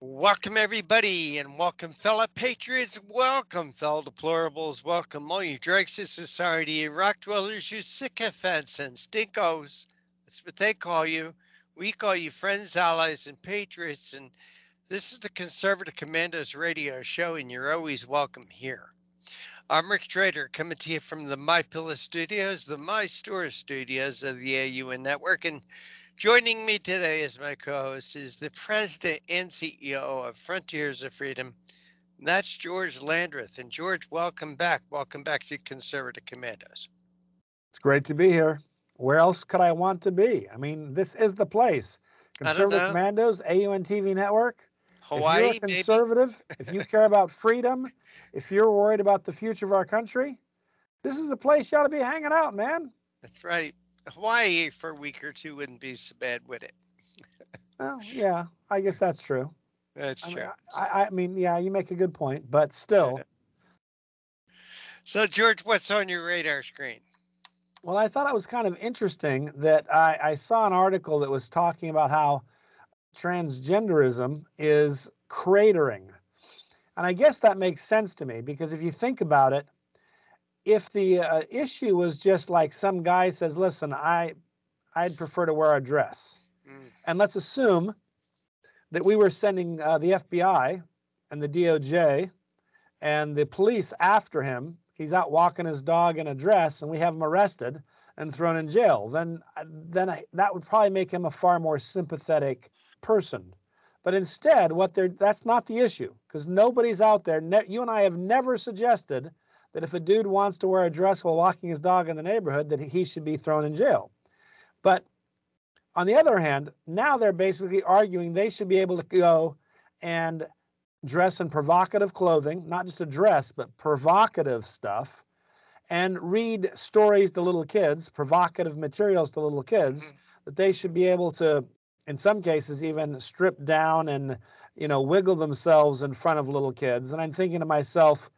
Welcome, everybody, and welcome, fellow patriots. Welcome, fellow deplorables. Welcome, all you dregs of society, you rock dwellers, you sycophants and stinkos. That's what they call you. We call you friends, allies, and patriots. And this is the Conservative Commandos Radio Show, and you're always welcome here. I'm Rick Trader, coming to you from the MyPillow Studios, the MyStore Studios of the AUN Network. And joining me today as my co-host is the president and CEO of Frontiers of Freedom. And that's George Landrith. And George, welcome back. Welcome back to Conservative Commandos. It's great to be here. Where else could I want to be? I mean, this is the place. Conservative Commandos, AUN TV Network. Hawaii, if you're a conservative, if you care about freedom, if you're worried about the future of our country, this is the place you ought to be hanging out, man. That's right. Hawaii for a week or two wouldn't be so bad, would it? Well, yeah, I guess that's true. That's true. I mean, yeah, you make a good point, but still. So, George, what's on your radar screen? Well, I thought it was kind of interesting that I saw an article that was talking about how transgenderism is cratering. And I guess that makes sense to me, because if you think about it, if the issue was just like some guy says, listen, I'd prefer to wear a dress. And let's assume that we were sending the FBI and the DOJ and the police after him. He's out walking his dog in a dress and we have him arrested and thrown in jail. Then that would probably make him a far more sympathetic person. But instead, that's not the issue, because nobody's out there. You and I have never suggested that if a dude wants to wear a dress while walking his dog in the neighborhood, that he should be thrown in jail. But on the other hand, now they're basically arguing they should be able to go and dress in provocative clothing, not just a dress, but provocative stuff, and read stories to little kids, provocative materials to little kids, that they should be able to, in some cases, even strip down and, wiggle themselves in front of little kids. And I'm thinking to myself,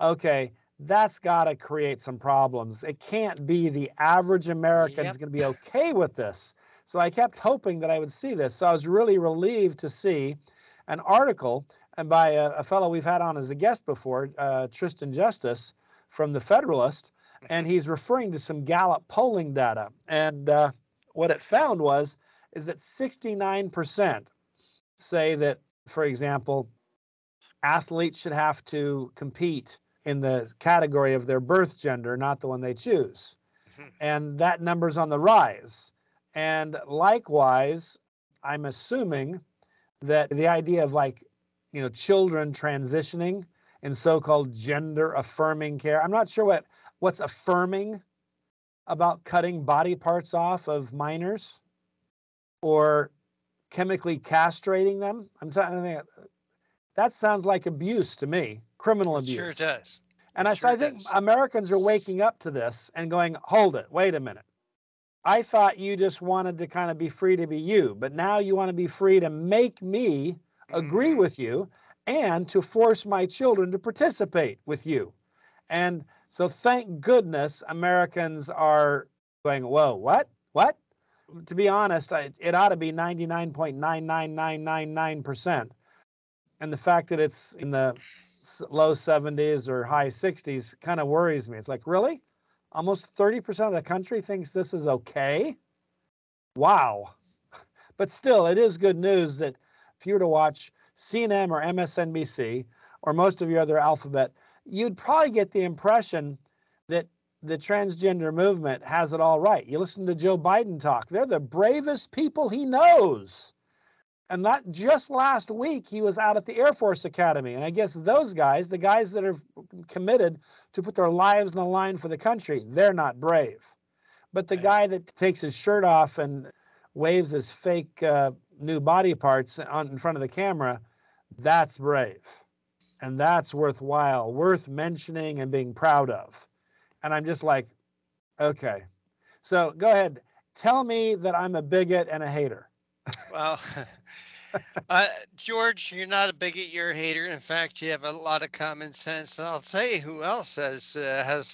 okay, that's got to create some problems. It can't be the average American is going to be okay with this. So I kept hoping that I would see this. So I was really relieved to see an article, and by a fellow we've had on as a guest before, Tristan Justice from The Federalist, and he's referring to some Gallup polling data. And what it found is that 69% say that, for example, athletes should have to compete in the category of their birth gender, not the one they choose. And that number's on the rise. And likewise, I'm assuming that the idea of children transitioning in so-called gender affirming care. I'm not sure what's affirming about cutting body parts off of minors or chemically castrating them. That sounds like abuse to me, criminal abuse. Sure does. And I think Americans are waking up to this and going, hold it, wait a minute. I thought you just wanted to kind of be free to be you, but now you want to be free to make me agree with you and to force my children to participate with you. And so thank goodness Americans are going, whoa, what? To be honest, it ought to be 99.99999%. And the fact that it's in the low 70s or high 60s kind of worries me. It's like, really? Almost 30% of the country thinks this is okay? Wow. But still, it is good news that if you were to watch CNN or MSNBC or most of your other alphabet, you'd probably get the impression that the transgender movement has it all right. You listen to Joe Biden talk. They're the bravest people he knows. And not just last week, he was out at the Air Force Academy. And I guess those guys, the guys that are committed to put their lives on the line for the country, they're not brave. But the guy that takes his shirt off and waves his fake new body parts in front of the camera, that's brave. And that's worthwhile, worth mentioning and being proud of. And I'm just like, okay. So go ahead. Tell me that I'm a bigot and a hater. Well, George, you're not a bigot, you're a hater. In fact, you have a lot of common sense. And I'll tell you who else has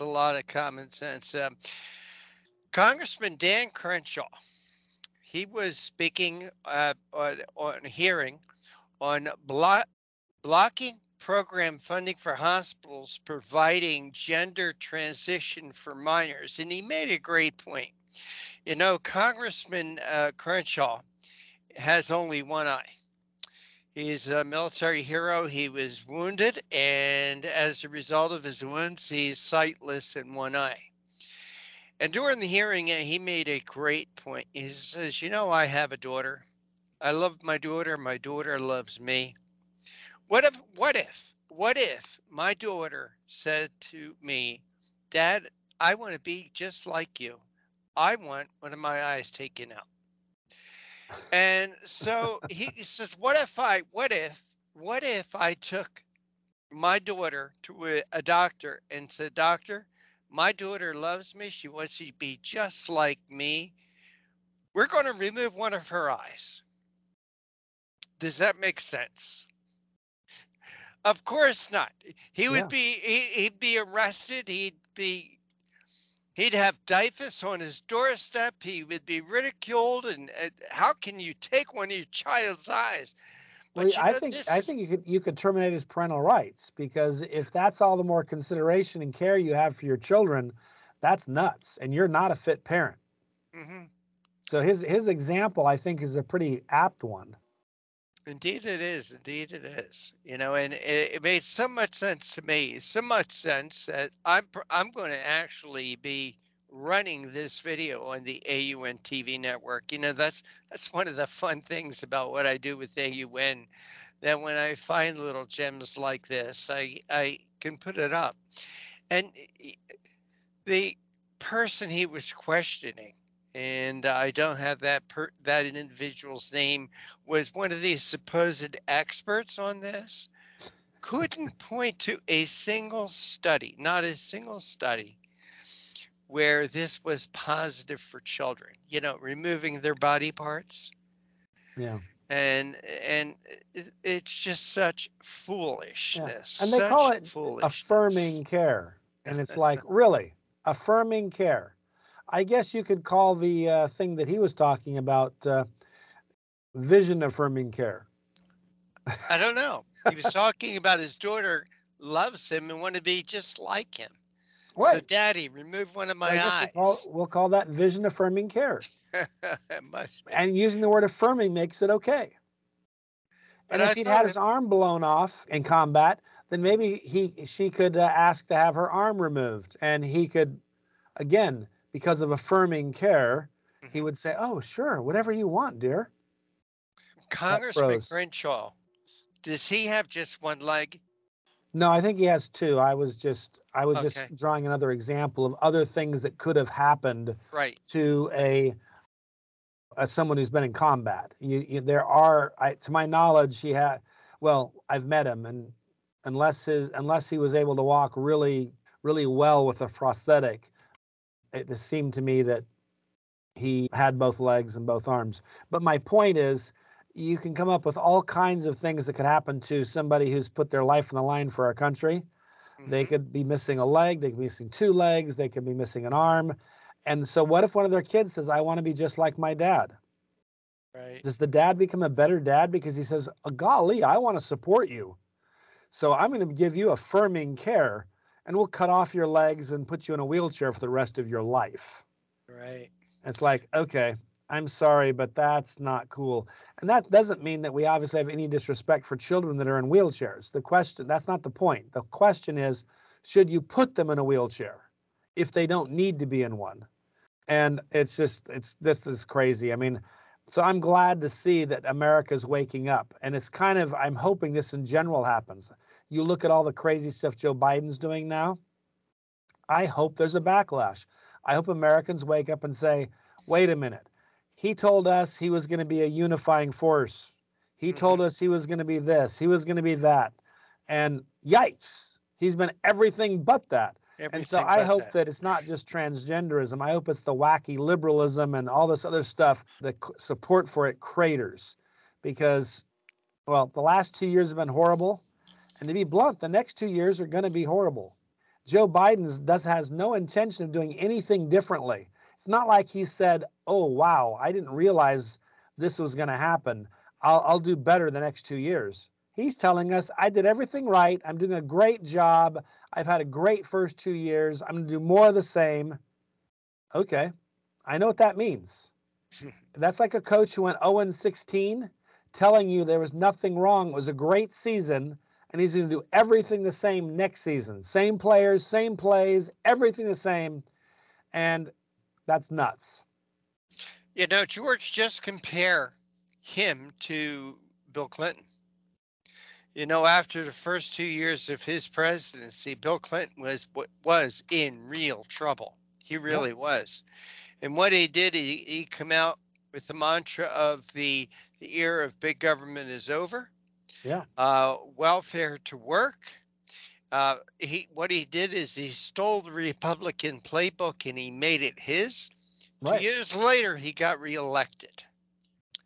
a lot of common sense. Congressman Dan Crenshaw, he was speaking on a hearing on blocking program funding for hospitals providing gender transition for minors. And he made a great point. You know, Congressman Crenshaw has only one eye. He's a military hero. He was wounded, and as a result of his wounds, he's sightless in one eye. And during the hearing, he made a great point. He says, you know, I have a daughter. I love my daughter. My daughter loves me. What if my daughter said to me, Dad, I want to be just like you. I want one of my eyes taken out. And so he says, what if I took my daughter to a doctor and said, Doctor, my daughter loves me. She wants to be just like me. We're going to remove one of her eyes. Does that make sense? Of course not. He would be, he'd be arrested. He'd have DIFAS on his doorstep. He would be ridiculed. And how can you take one of your child's eyes? But well, I think you could terminate his parental rights, because if that's all the more consideration and care you have for your children, that's nuts. And you're not a fit parent. Mm-hmm. So his example, I think, is a pretty apt one. Indeed it is. Indeed it is. You know, and it made so much sense to me, so much sense that I'm going to actually be running this video on the AUN TV network. You know, that's one of the fun things about what I do with AUN, that when I find little gems like this, I can put it up. And the person he was questioning, and I don't have that individual's name, was one of these supposed experts on this, couldn't point to a single study, not a single study, where this was positive for children, you know, removing their body parts. Yeah. And it's just such foolishness. Yeah. And they call it affirming care. And it's like, really? Affirming care. I guess you could call the thing that he was talking about vision affirming care. I don't know. He was talking about his daughter loves him and want to be just like him. What? So, Daddy, remove one of my eyes. We'll call that vision affirming care. It must be. And using the word affirming makes it okay. And if he'd had his arm blown off in combat, then maybe she could ask to have her arm removed, and he could, again, because of affirming care, he would say, oh, sure, whatever you want, dear. Congressman Crenshaw, does he have just one leg? No, I think he has two. I was just drawing another example of other things that could have happened to someone who's been in combat. To my knowledge, he had, well, I've met him, and unless he was able to walk really, really well with a prosthetic, it seemed to me that he had both legs and both arms. But my point is, you can come up with all kinds of things that could happen to somebody who's put their life on the line for our country. Mm-hmm. They could be missing a leg. They could be missing two legs. They could be missing an arm. And so what if one of their kids says, I want to be just like my dad? Right. Does the dad become a better dad because he says, oh, golly, I want to support you, so I'm going to give you affirming care, and we'll cut off your legs and put you in a wheelchair for the rest of your life. Right. It's like, okay, I'm sorry, but that's not cool. And that doesn't mean that we obviously have any disrespect for children that are in wheelchairs. That's not the point. The question is, should you put them in a wheelchair if they don't need to be in one? And it's just, this is crazy. I mean, So I'm glad to see that America's waking up. And it's kind of, I'm hoping this in general happens. You look at all the crazy stuff Joe Biden's doing now. I hope there's a backlash. I hope Americans wake up and say, wait a minute. He told us he was going to be a unifying force. He told us he was going to be this. He was going to be that. And yikes, he's been everything but that. And so I hope that it's not just transgenderism. I hope it's the wacky liberalism and all this other stuff. The support for it craters because, well, the last 2 years have been horrible. And to be blunt, the next 2 years are going to be horrible. Joe Biden has no intention of doing anything differently. It's not like he said, oh, wow, I didn't realize this was going to happen. I'll do better the next 2 years. He's telling us, I did everything right. I'm doing a great job. I've had a great first 2 years. I'm going to do more of the same. Okay, I know what that means. That's like a coach who went 0-16 telling you there was nothing wrong. It was a great season, and he's going to do everything the same next season. Same players, same plays, everything the same, and that's nuts. You know, George, just compare him to Bill Clinton. You know, after the first 2 years of his presidency, Bill Clinton was in real trouble. He really was. And what he did, he came out with the mantra of the era of big government is over. Yeah. Welfare to work. What he did is he stole the Republican playbook and he made it his. Right. 2 years later, he got reelected.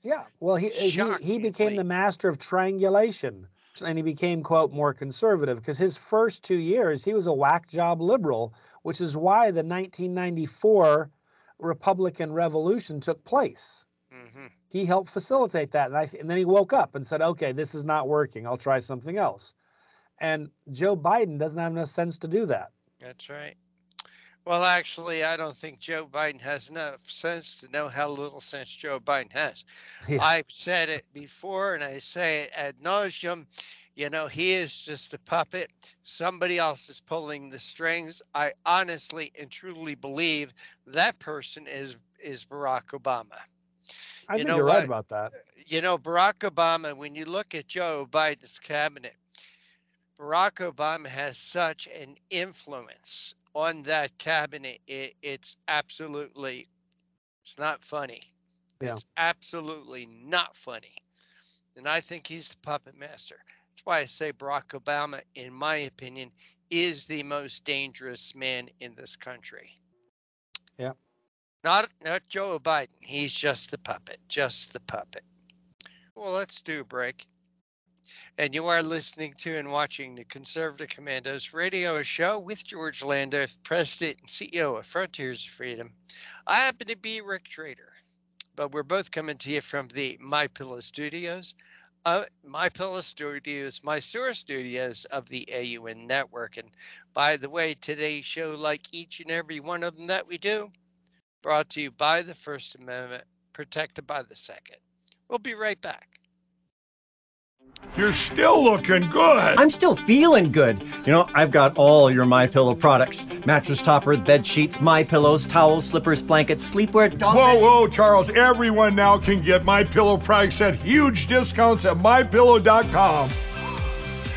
Yeah. Well, he became the master of triangulation. And he became, quote, more conservative because his first 2 years, he was a whack job liberal, which is why the 1994 Republican Revolution took place. Mm-hmm. He helped facilitate that. And then he woke up and said, OK, this is not working. I'll try something else. And Joe Biden doesn't have enough sense to do that. That's right. Well, actually, I don't think Joe Biden has enough sense to know how little sense Joe Biden has. Yeah. I've said it before, and I say it ad nauseum. You know, he is just a puppet. Somebody else is pulling the strings. I honestly and truly believe that person is Barack Obama. I think you're right about that. You know, Barack Obama, when you look at Joe Biden's cabinet, Barack Obama has such an influence on that cabinet, it's absolutely, it's not funny. Yeah. It's absolutely not funny. And I think he's the puppet master. That's why I say Barack Obama, in my opinion, is the most dangerous man in this country. Yeah. Not Joe Biden. He's just the puppet, Well, let's do a break. And you are listening to and watching the Conservative Commandos Radio Show with George Landrith, President and CEO of Frontiers of Freedom. I happen to be Rick Trader, but we're both coming to you from the MyPillow Studios, MyStore Studios of the AUN Network. And by the way, today's show, like each and every one of them that we do, brought to you by the First Amendment, protected by the Second. We'll be right back. You're still looking good. I'm still feeling good. You know, I've got all your MyPillow products. Mattress topper, bed sheets, MyPillows, towels, slippers, blankets, sleepwear, dog beds. Whoa, Charles. Everyone now can get MyPillow products at huge discounts at MyPillow.com.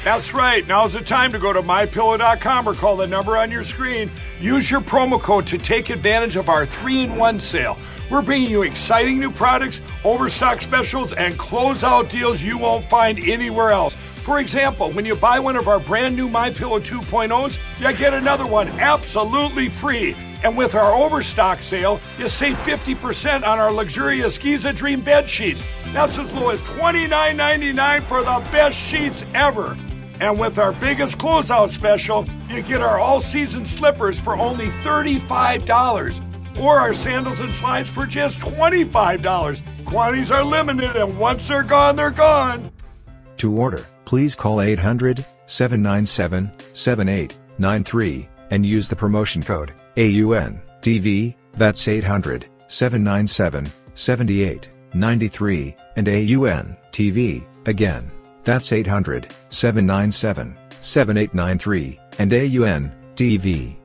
That's right. Now's the time to go to MyPillow.com or call the number on your screen. Use your promo code to take advantage of our 3-in-1 sale. We're bringing you exciting new products, overstock specials, and closeout deals you won't find anywhere else. For example, when you buy one of our brand new MyPillow 2.0s, you get another one absolutely free. And with our overstock sale, you save 50% on our luxurious Giza Dream bed sheets. That's as low as $29.99 for the best sheets ever. And with our biggest closeout special, you get our all-season slippers for only $35. Or our sandals and slides for just $25. Quantities are limited, and once they're gone, they're gone. To order, please call 800-797-7893 and use the promotion code AUNTV, that's 800-797-7893, and AUNTV, again, that's 800-797-7893, and AUNTV.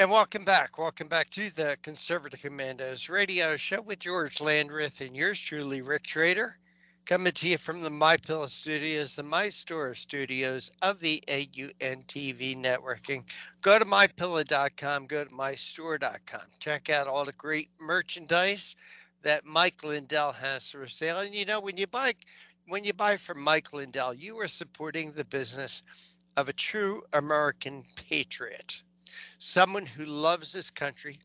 And welcome back to the Conservative Commandos radio show with George Landrith and yours truly, Rick Trader, coming to you from the MyPillow studios, the MyStore studios of the AUN TV networking. Go to MyPillow.com, go to MyStore.com. Check out all the great merchandise that Mike Lindell has for sale. And you know, when you buy from Mike Lindell, you are supporting the business of a true American patriot. Someone who loves this country,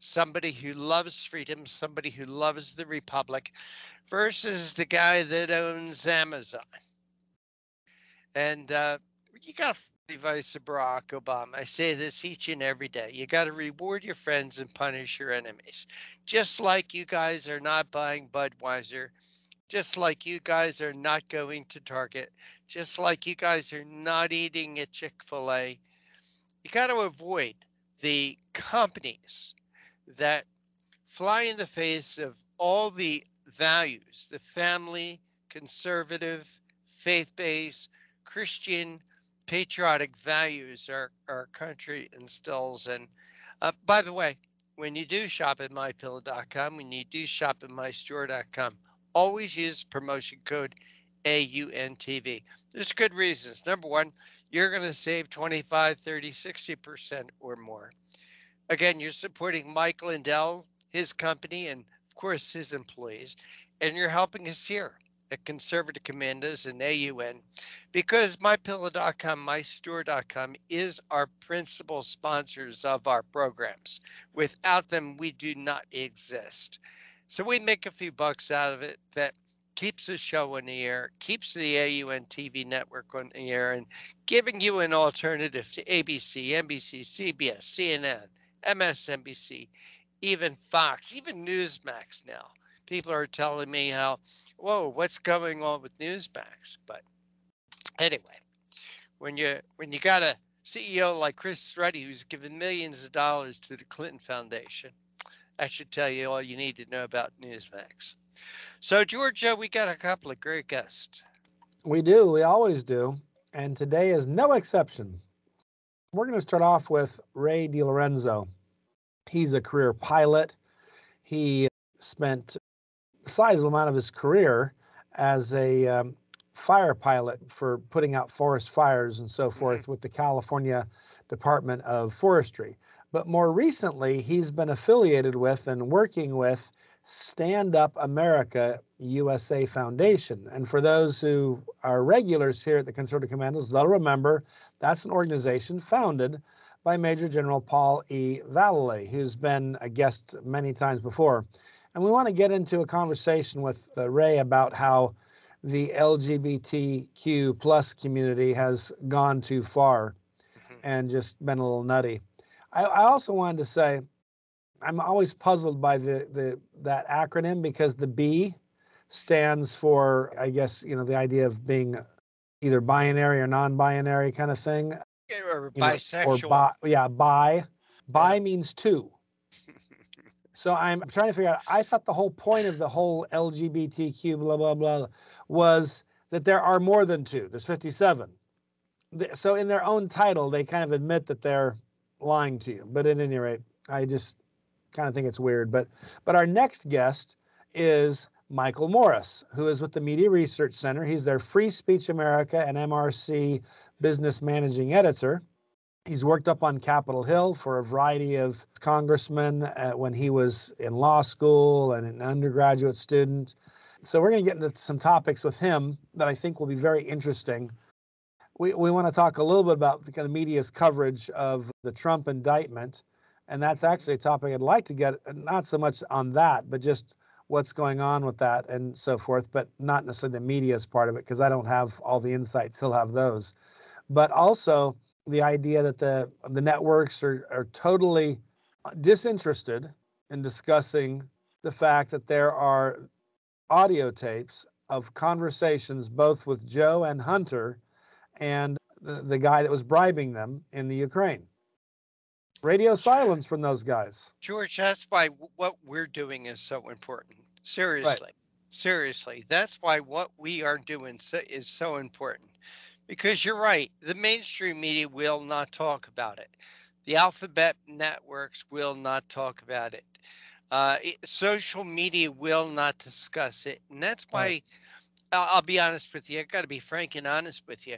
somebody who loves freedom, somebody who loves the republic, versus the guy that owns Amazon. And you got to advice of Barack Obama. I say this each and every day. You got to reward your friends and punish your enemies. Just like you guys are not buying Budweiser, just like you guys are not going to Target, just like you guys are not eating at Chick-fil-A. You got to avoid the companies that fly in the face of all the values, the family, conservative, faith-based, Christian, patriotic values our country instills. And by the way, when you do shop at MyPillow.com, when you do shop at MyStore.com, always use promotion code AUNTV. There's good reasons. Number one, you're going to save 25, 30, 60% or more. Again, you're supporting Mike Lindell, his company, and of course his employees. And you're helping us here at Conservative Commandos and AUN, because MyPillow.com, MyStore.com is our principal sponsors of our programs. Without them, we do not exist. So we make a few bucks out of it that keeps the show on the air, keeps the AUN TV network on the air, and giving you an alternative to ABC, NBC, CBS, CNN, MSNBC, even Fox, even Newsmax now. People are telling me how, whoa, what's going on with Newsmax? But anyway, when you got a CEO like Chris Ruddy, who's given millions of dollars to the Clinton Foundation, that should tell you all you need to know about Newsmax. So, Georgia, we got a couple of great guests. We do. We always do. And today is no exception. We're going to start off with Ray DiLorenzo. He's a career pilot. He spent a sizable amount of his career as a fire pilot for putting out forest fires and so forth with the California Department of Forestry. But more recently, he's been affiliated with and working with Stand Up America USA Foundation. And for those who are regulars here at the Conservative Commandos, they'll remember that's an organization founded by Major General Paul E. Vallely, who's been a guest many times before. And we want to get into a conversation with Ray about how the LGBTQ plus community has gone too far and just been a little nutty. I also wanted to say, I'm always puzzled by that acronym, because the B stands for, I guess, you know, the idea of being either binary or non-binary kind of thing. Or bisexual. Bi. Bi means two. So I'm trying to figure out, I thought the whole point of the whole LGBTQ blah, blah, blah was that there are more than two. There's 57. So in their own title, they kind of admit that they're lying to you. But at any rate, I just kind of think it's weird. But our next guest is Michael Morris, who is with the Media Research Center. He's their Free Speech America and MRC business managing editor. He's worked up on Capitol Hill for a variety of congressmen when he was in law school and an undergraduate student. So we're going to get into some topics with him that I think will be very interesting. We want to talk a little bit about the kind of media's coverage of the Trump indictment. And that's actually a topic I'd like to get, not so much on that, but just what's going on with that and so forth, but not necessarily the media's part of it, because I don't have all the insights. He'll have those. But also the idea that the networks are totally disinterested in discussing the fact that there are audio tapes of conversations both with Joe and Hunter and the guy that was bribing them in the Ukraine. Radio silence from those guys. George, that's why what we're doing is so important. Seriously. Right. Seriously. That's why what we are doing is so important. Because you're right. The mainstream media will not talk about it. The alphabet networks will not talk about it. Social media will not discuss it. And that's why, I'll be honest with you, I've got to be frank and honest with you.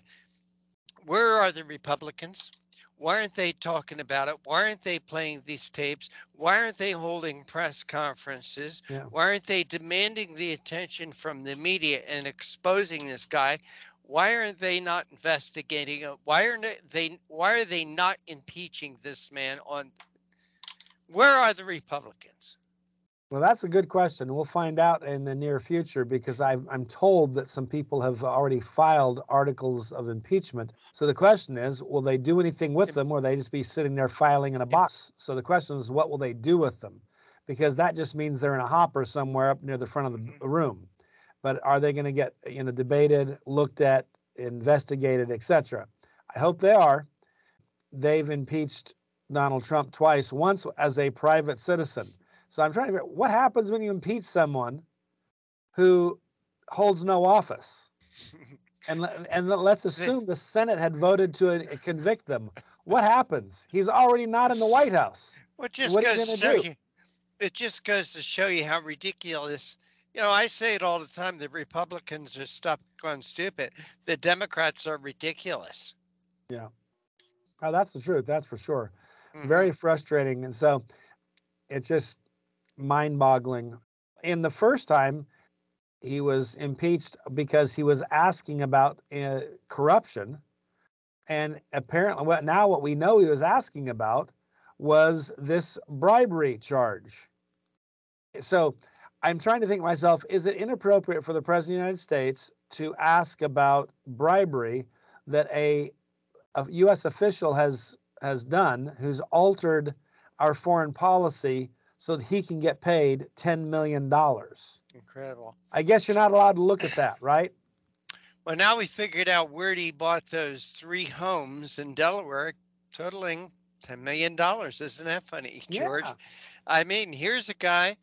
Where are the Republicans? Why aren't they talking about it? Why aren't they playing these tapes? Why aren't they holding press conferences? Yeah. Why aren't they demanding the attention from the media and exposing this guy? Why aren't they not investigating? Why are they not impeaching this man? Where are the Republicans? Well, that's a good question. We'll find out in the near future, because I'm told that some people have already filed articles of impeachment. So the question is, will they do anything with them, or they just be sitting there filing in a box? So the question is, what will they do with them? Because that just means they're in a hopper somewhere up near the front of the room. But are they going to get, debated, looked at, investigated, etc.? I hope they are. They've impeached Donald Trump twice, once as a private citizen. So I'm trying to figure out what happens when you impeach someone who holds no office. And let's assume the Senate had voted to convict them. What happens? He's already not in the White House. What are you going to do? It just goes to show you how ridiculous. I say it all the time. The Republicans are stuck on stupid. The Democrats are ridiculous. Yeah. Oh, that's the truth. That's for sure. Mm-hmm. Very frustrating. And so it's just mind-boggling. And the first time he was impeached because he was asking about corruption, and apparently what we know he was asking about was this bribery charge. So I'm trying to think to myself, is it inappropriate for the President of the United States to ask about bribery that a U.S. official has done, who's altered our foreign policy so that he can get paid $10 million. Incredible. I guess you're not allowed to look at that, right? Well, now we figured out where he bought those 3 homes in Delaware, totaling $10 million. Isn't that funny, George? Yeah. I mean, here's a guy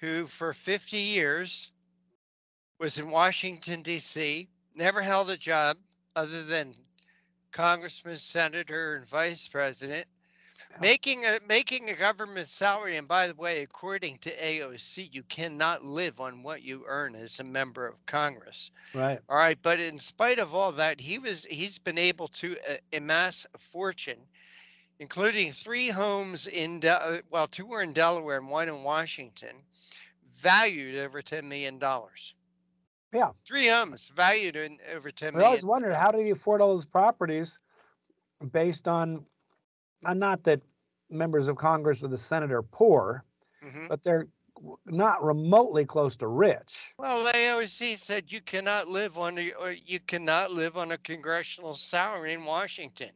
who for 50 years was in Washington, D.C., never held a job other than congressman, senator, and vice president, making a government salary. And by the way, according to AOC, you cannot live on what you earn as a member of Congress. Right. All right. But in spite of all that, he's been able to amass a fortune, including 3 homes in, 2 were in Delaware and 1 in Washington, valued over $10 million. Yeah. 3 homes valued in over $10 million. I always wondered, how did he afford all those properties based on, not that members of Congress or the Senate are poor, but they're not remotely close to rich. Well, AOC said you cannot live on a congressional salary in Washington.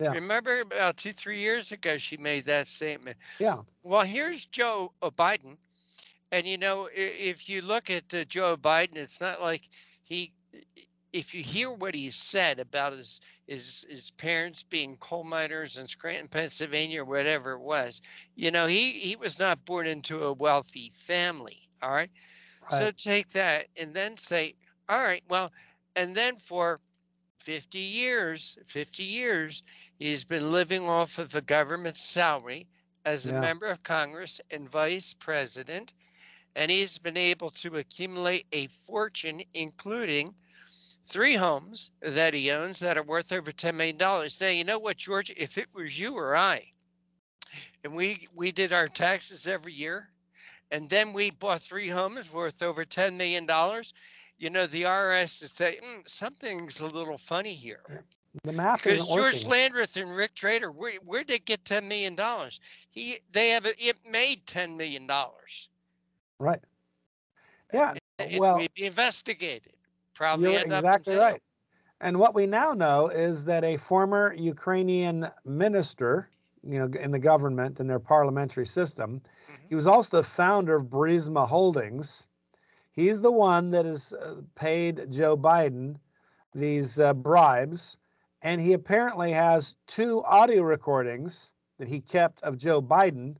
Yeah. Remember about 2-3 years ago, she made that statement. Yeah. Well, here's Joe Biden. And, if you look at Joe Biden, it's not like if you hear what he said about his parents being coal miners in Scranton, Pennsylvania, or whatever it was, he was not born into a wealthy family. All right. So take that and then say, all right, well, and then for 50 years, he's been living off of a government salary as a member of Congress and vice president. And he's been able to accumulate a fortune, including 3 homes that he owns that are worth over $10 million. Now, you know what, George? If it was you or I, and we did our taxes every year, and then we bought 3 homes worth over $10 million, the IRS would say, something's a little funny here. The math because George Landrith and Rick Trader, where'd they get $10 million? It made $10 million. Right. Yeah. Well, we'd be investigated. Probably you're exactly right. And what we now know is that a former Ukrainian minister, in the government, in their parliamentary system, he was also the founder of Burisma Holdings. He's the one that has paid Joe Biden these bribes. And he apparently has 2 audio recordings that he kept of Joe Biden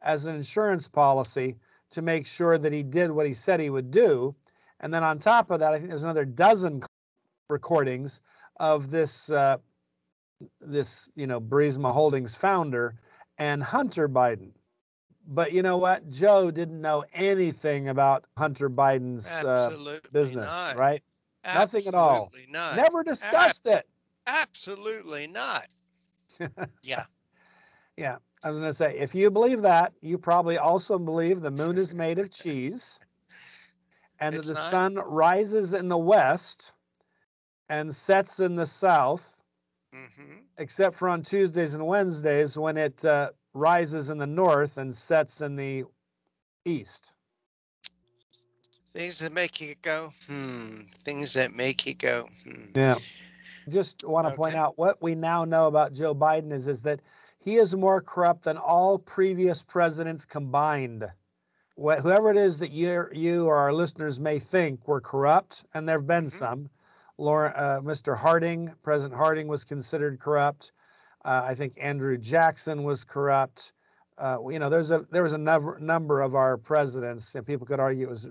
as an insurance policy to make sure that he did what he said he would do. And then on top of that, I think there's another 12 recordings of this this, you know, Burisma Holdings founder and Hunter Biden. But you know what? Joe didn't know anything about Hunter Biden's business, not. Right? Absolutely nothing at all. Not. Never discussed it. Absolutely not. Yeah. Yeah. I was going to say, if you believe that, you probably also believe the moon is made of cheese and that the sun rises in the west and sets in the south, except for on Tuesdays and Wednesdays when it rises in the north and sets in the east. Things that make you go, Things that make you go, Yeah. Just want to point out what we now know about Joe Biden is that he is more corrupt than all previous presidents combined. Whoever it is that you or our listeners may think were corrupt, and there have been some. Mr. Harding, President Harding was considered corrupt. I think Andrew Jackson was corrupt. You know, there was a number of our presidents, and people could argue it was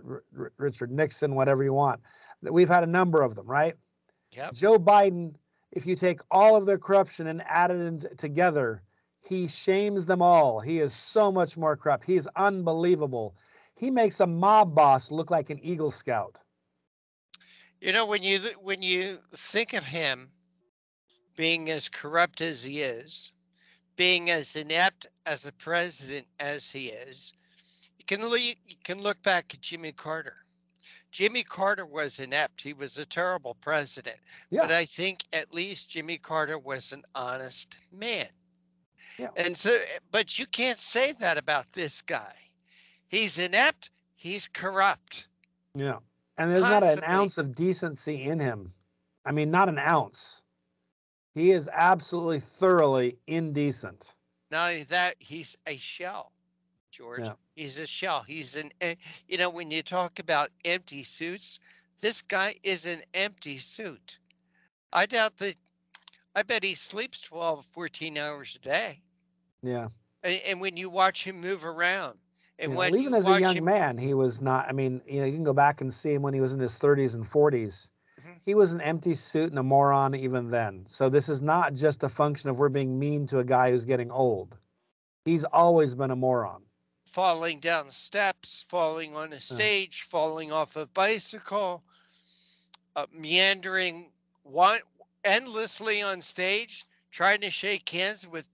Richard Nixon, whatever you want. We've had a number of them, right? Yep. Joe Biden, if you take all of their corruption and add it in together, he shames them all. He is so much more corrupt. He is unbelievable. He makes a mob boss look like an Eagle Scout. You know, when you think of him being as corrupt as he is, being as inept as a president as he is, you can look back at Jimmy Carter. Jimmy Carter was inept. He was a terrible president. Yeah. But I think at least Jimmy Carter was an honest man. Yeah. And so, but you can't say that about this guy. He's inept. He's corrupt. Yeah. And there's not an ounce of decency in him. I mean, not an ounce. He is absolutely thoroughly indecent. Not only that, he's a shell, George. Yeah. He's a shell. He's an, you know, when you talk about empty suits, this guy is an empty suit. I bet he sleeps 12, 14 hours a day. Yeah. And when you watch him move around, and yeah, when even as a young man, he was not. I mean, you know, you can go back and see him when he was in his 30s and 40s. He was an empty suit and a moron even then. So this is not just a function of we're being mean to a guy who's getting old. He's always been a moron. Falling down steps, falling on a stage, falling off a bicycle, meandering endlessly on stage, trying to shake hands with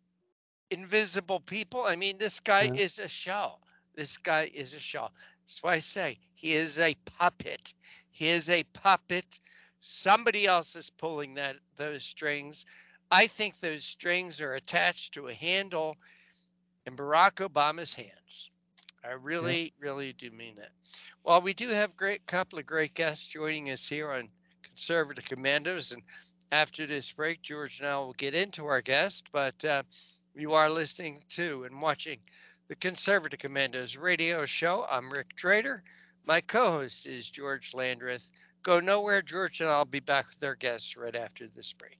invisible people. I mean, this guy is a shell. This guy is a shell. That's why I say he is a puppet. He is a puppet. Somebody else is pulling those strings. I think those strings are attached to a handle in Barack Obama's hands. I really, really do mean that. Well, we do have a couple of great guests joining us here on Conservative Commandos. And after this break, George and I will get into our guest. But you are listening to and watching the Conservative Commandos radio show. I'm Rick Trader. My co-host is George Landrith. Go nowhere, George, and I'll be back with our guests right after this break.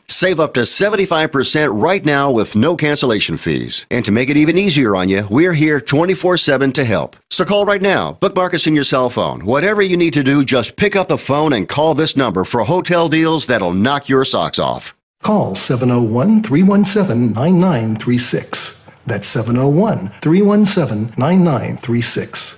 Save up to 75% right now with no cancellation fees. And to make it even easier on you, we're here 24/7 to help. So call right now. Bookmark us in your cell phone. Whatever you need to do, just pick up the phone and call this number for hotel deals that'll knock your socks off. Call 701-317-9936. That's 701-317-9936.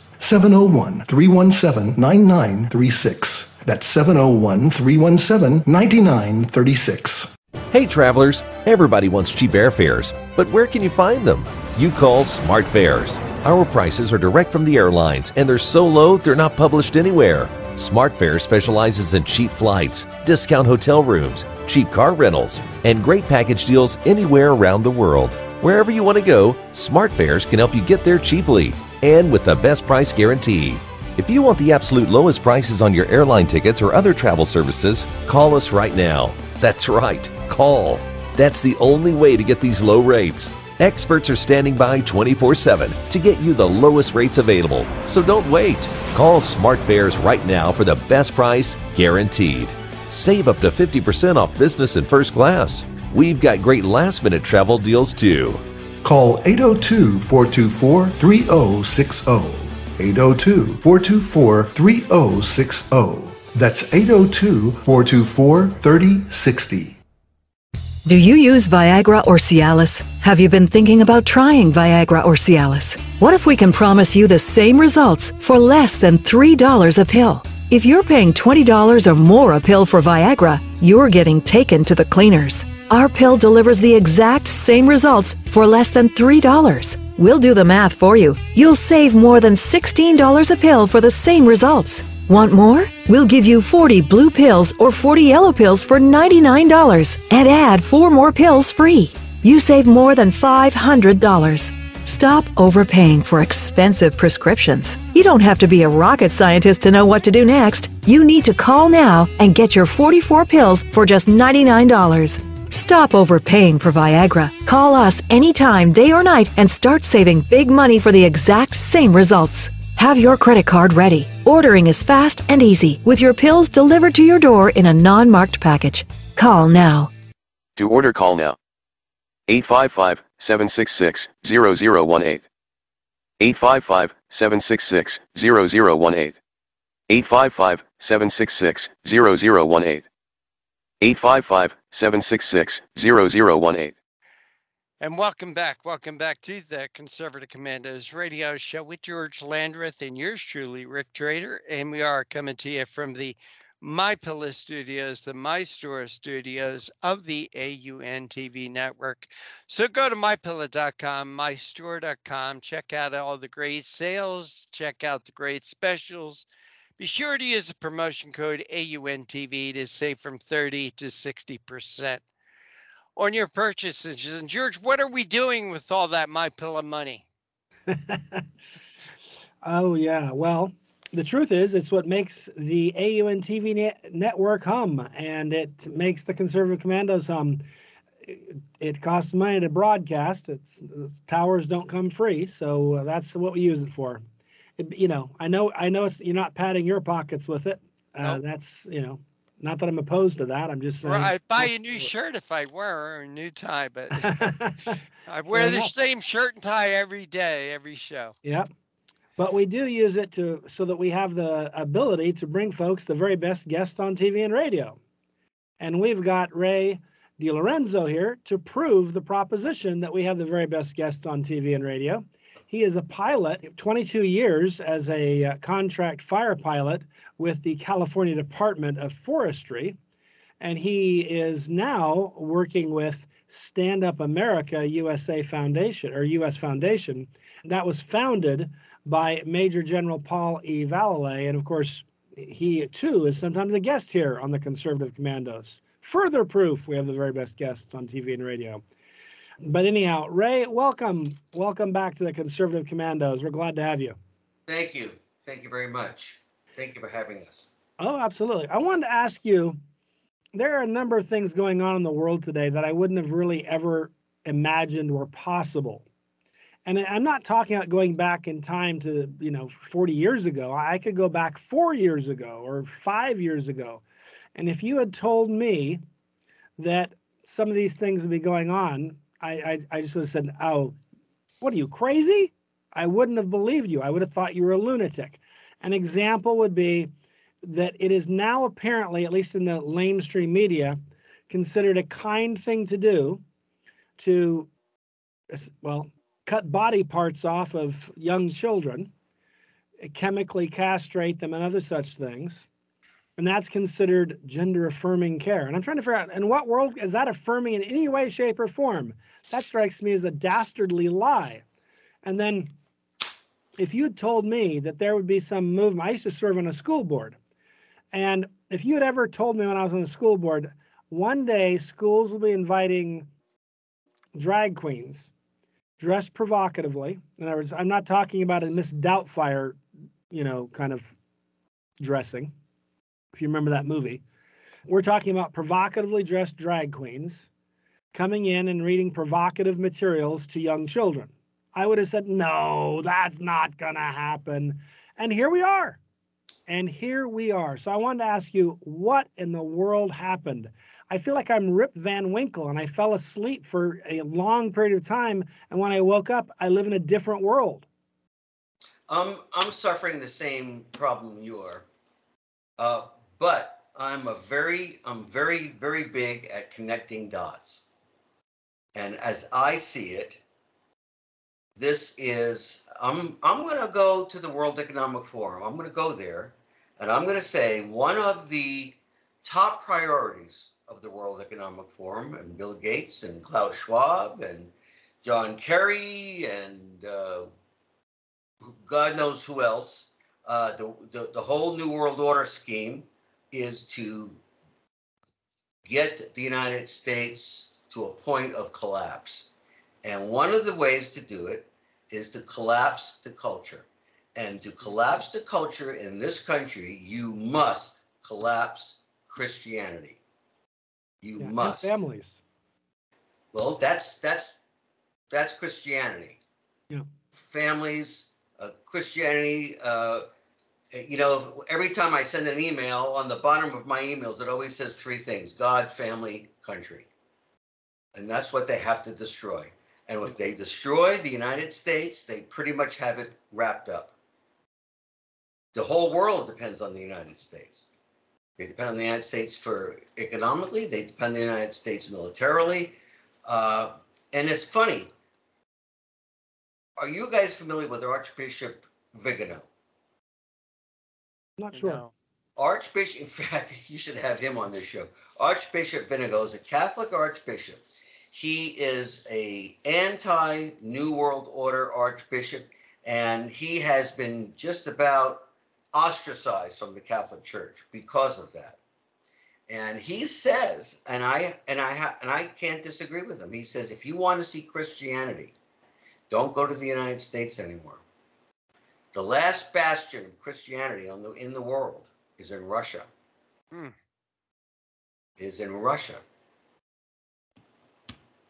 701-317-9936. That's 701-317-9936. Hey travelers, everybody wants cheap airfares, but where can you find them? You call SmartFares. Our prices are direct from the airlines, and they're so low they're not published anywhere. SmartFares specializes in cheap flights, discount hotel rooms, cheap car rentals, and great package deals anywhere around the world. Wherever you want to go, SmartFares can help you get there cheaply and with the best price guarantee. If you want the absolute lowest prices on your airline tickets or other travel services, call us right now. That's right, call. That's the only way to get these low rates. Experts are standing by 24/7 to get you the lowest rates available, so don't wait. Call SmartFares right now for the best price guaranteed. Save up to 50% off business and first class. We've got great last-minute travel deals, too. Call 802-424-3060. 802-424-3060. That's 802-424-3060. Do you use Viagra or Cialis? Have you been thinking about trying Viagra or Cialis? What if we can promise you the same results for less than $3 a pill? If you're paying $20 or more a pill for Viagra, you're getting taken to the cleaners. Our pill delivers the exact same results for less than $3. We'll do the math for you. You'll save more than $16 a pill for the same results. Want more? We'll give you 40 blue pills or 40 yellow pills for $99 and add 4 more pills free. You save more than $500. Stop overpaying for expensive prescriptions. You don't have to be a rocket scientist to know what to do next. You need to call now and get your 44 pills for just $99. Stop overpaying for Viagra. Call us anytime, day or night, and start saving big money for the exact same results. Have your credit card ready. Ordering is fast and easy, with your pills delivered to your door in a non-marked package. Call now. To order, call now. 855-766-0018. 855-766-0018. 855-766-0018. 855-766-0018. And welcome back to the Conservative Commandos radio show with George Landrith and yours truly, Rick Trader. And we are coming to you from the MyPillow studios, the MyStore studios of the AUN TV network. So go to MyPillow.com, MyStore.com. Check out all the great sales. Check out the great specials. Be sure to use the promotion code AUNTV to save from 30 to 60%. On your purchases. And George, what are we doing with all that MyPillow money? Oh, yeah. Well, the truth is, it's what makes the AUN TV network hum, and it makes the Conservative Commandos hum. It costs money to broadcast. It's towers don't come free, so that's what we use it for. I know it's, you're not padding your pockets with it. Nope. That's, not that I'm opposed to that. I'm just saying. Well, I'd buy a new shirt if I were, or a new tie, but I wear the same shirt and tie every day, every show. Yep. But we do use it so that we have the ability to bring folks the very best guests on TV and radio. And we've got Ray DiLorenzo here to prove the proposition that we have the very best guests on TV and radio. He is a pilot, 22 years as a contract fire pilot with the California Department of Forestry, and he is now working with Stand Up America USA Foundation, or U.S. Foundation, that was founded by Major General Paul E. Vallely, and of course, he too is sometimes a guest here on the Conservative Commandos. Further proof we have the very best guests on TV and radio. But anyhow, Ray, welcome back to the Conservative Commandos. We're glad to have you. Thank you. Thank you very much. Thank you for having us. Oh, absolutely. I wanted to ask you, there are a number of things going on in the world today that I wouldn't have really ever imagined were possible. And I'm not talking about going back in time to, 40 years ago. I could go back 4 years ago or 5 years ago. And if you had told me that some of these things would be going on, I just would have said, oh, what are you, crazy? I wouldn't have believed you. I would have thought you were a lunatic. An example would be that it is now apparently, at least in the lamestream media, considered a kind thing to do to, cut body parts off of young children, chemically castrate them and other such things. And that's considered gender-affirming care. And I'm trying to figure out, in what world is that affirming in any way, shape, or form? That strikes me as a dastardly lie. And then if you had told me that there would be some movement, I used to serve on a school board. And if you had ever told me when I was on the school board, one day schools will be inviting drag queens dressed provocatively. In other words, I'm not talking about a Miss Doubtfire, kind of dressing. If you remember that movie, We're talking about provocatively dressed drag queens coming in and reading provocative materials to young children. I would have said, no, that's not going to happen. And here we are. So I wanted to ask you, what in the world happened? I feel like I'm Rip Van Winkle, and I fell asleep for a long period of time. And when I woke up, I live in a different world. I'm suffering the same problem you are. But I'm very, very big at connecting dots. And as I see it, this is, I'm going to go to the World Economic Forum. I'm going to go there, and I'm going to say one of the top priorities of the World Economic Forum, and Bill Gates and Klaus Schwab and John Kerry and God knows who else, the whole New World Order scheme is to get the United States to a point of collapse. And one of the ways to do it is to collapse the culture. And to collapse the culture in this country, you must collapse Christianity. You must. Families. Well, that's Christianity. Yeah. Families, Christianity. You know, every time I send an email, on the bottom of my emails, it always says three things: God, family, country. And that's what they have to destroy. And if they destroy the United States, they pretty much have it wrapped up. The whole world depends on the United States. They depend on the United States for economically. They depend on the United States militarily. And it's funny. Are you guys familiar with Archbishop Viganò? I'm not sure. No. Archbishop, in fact, you should have him on this show. Archbishop Viganò is a Catholic archbishop. He is an anti-New World Order archbishop, and he has been just about ostracized from the Catholic Church because of that. And he says, and I can't disagree with him, he says, if you want to see Christianity, don't go to the United States anymore. The last bastion of Christianity in the world is in Russia.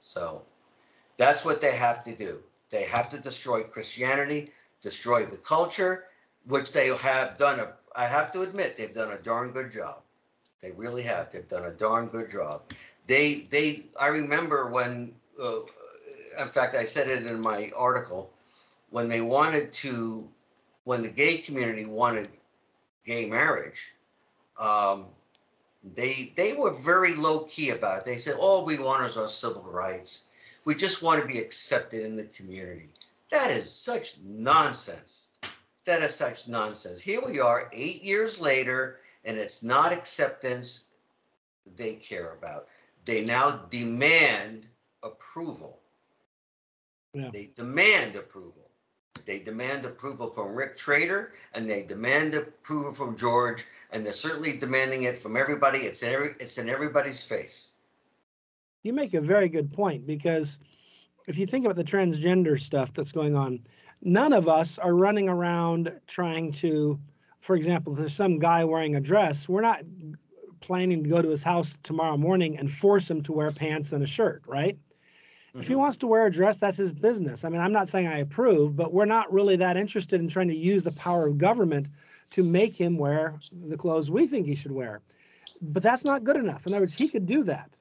So that's what they have to do. They have to destroy Christianity, destroy the culture, which they have done. I have to admit, they've done a darn good job. They really have. They've done a darn good job. I remember when, in fact, I said it in my article, when they wanted to, when the gay community wanted gay marriage, They were very low-key about it. They said, all we want is our civil rights. We just want to be accepted in the community. That is such nonsense. Here we are 8 years later, and it's not acceptance they care about. They now demand approval. Yeah. They demand approval from Rick Trader, and they demand approval from George, and they're certainly demanding it from everybody. It's in everybody's face. You make a very good point, because if you think about the transgender stuff that's going on, none of us are running around trying to, for example, there's some guy wearing a dress. We're not planning to go to his house tomorrow morning and force him to wear pants and a shirt, right? If he wants to wear a dress, that's his business. I mean, I'm not saying I approve, but we're not really that interested in trying to use the power of government to make him wear the clothes we think he should wear. But that's not good enough. In other words, he could do that.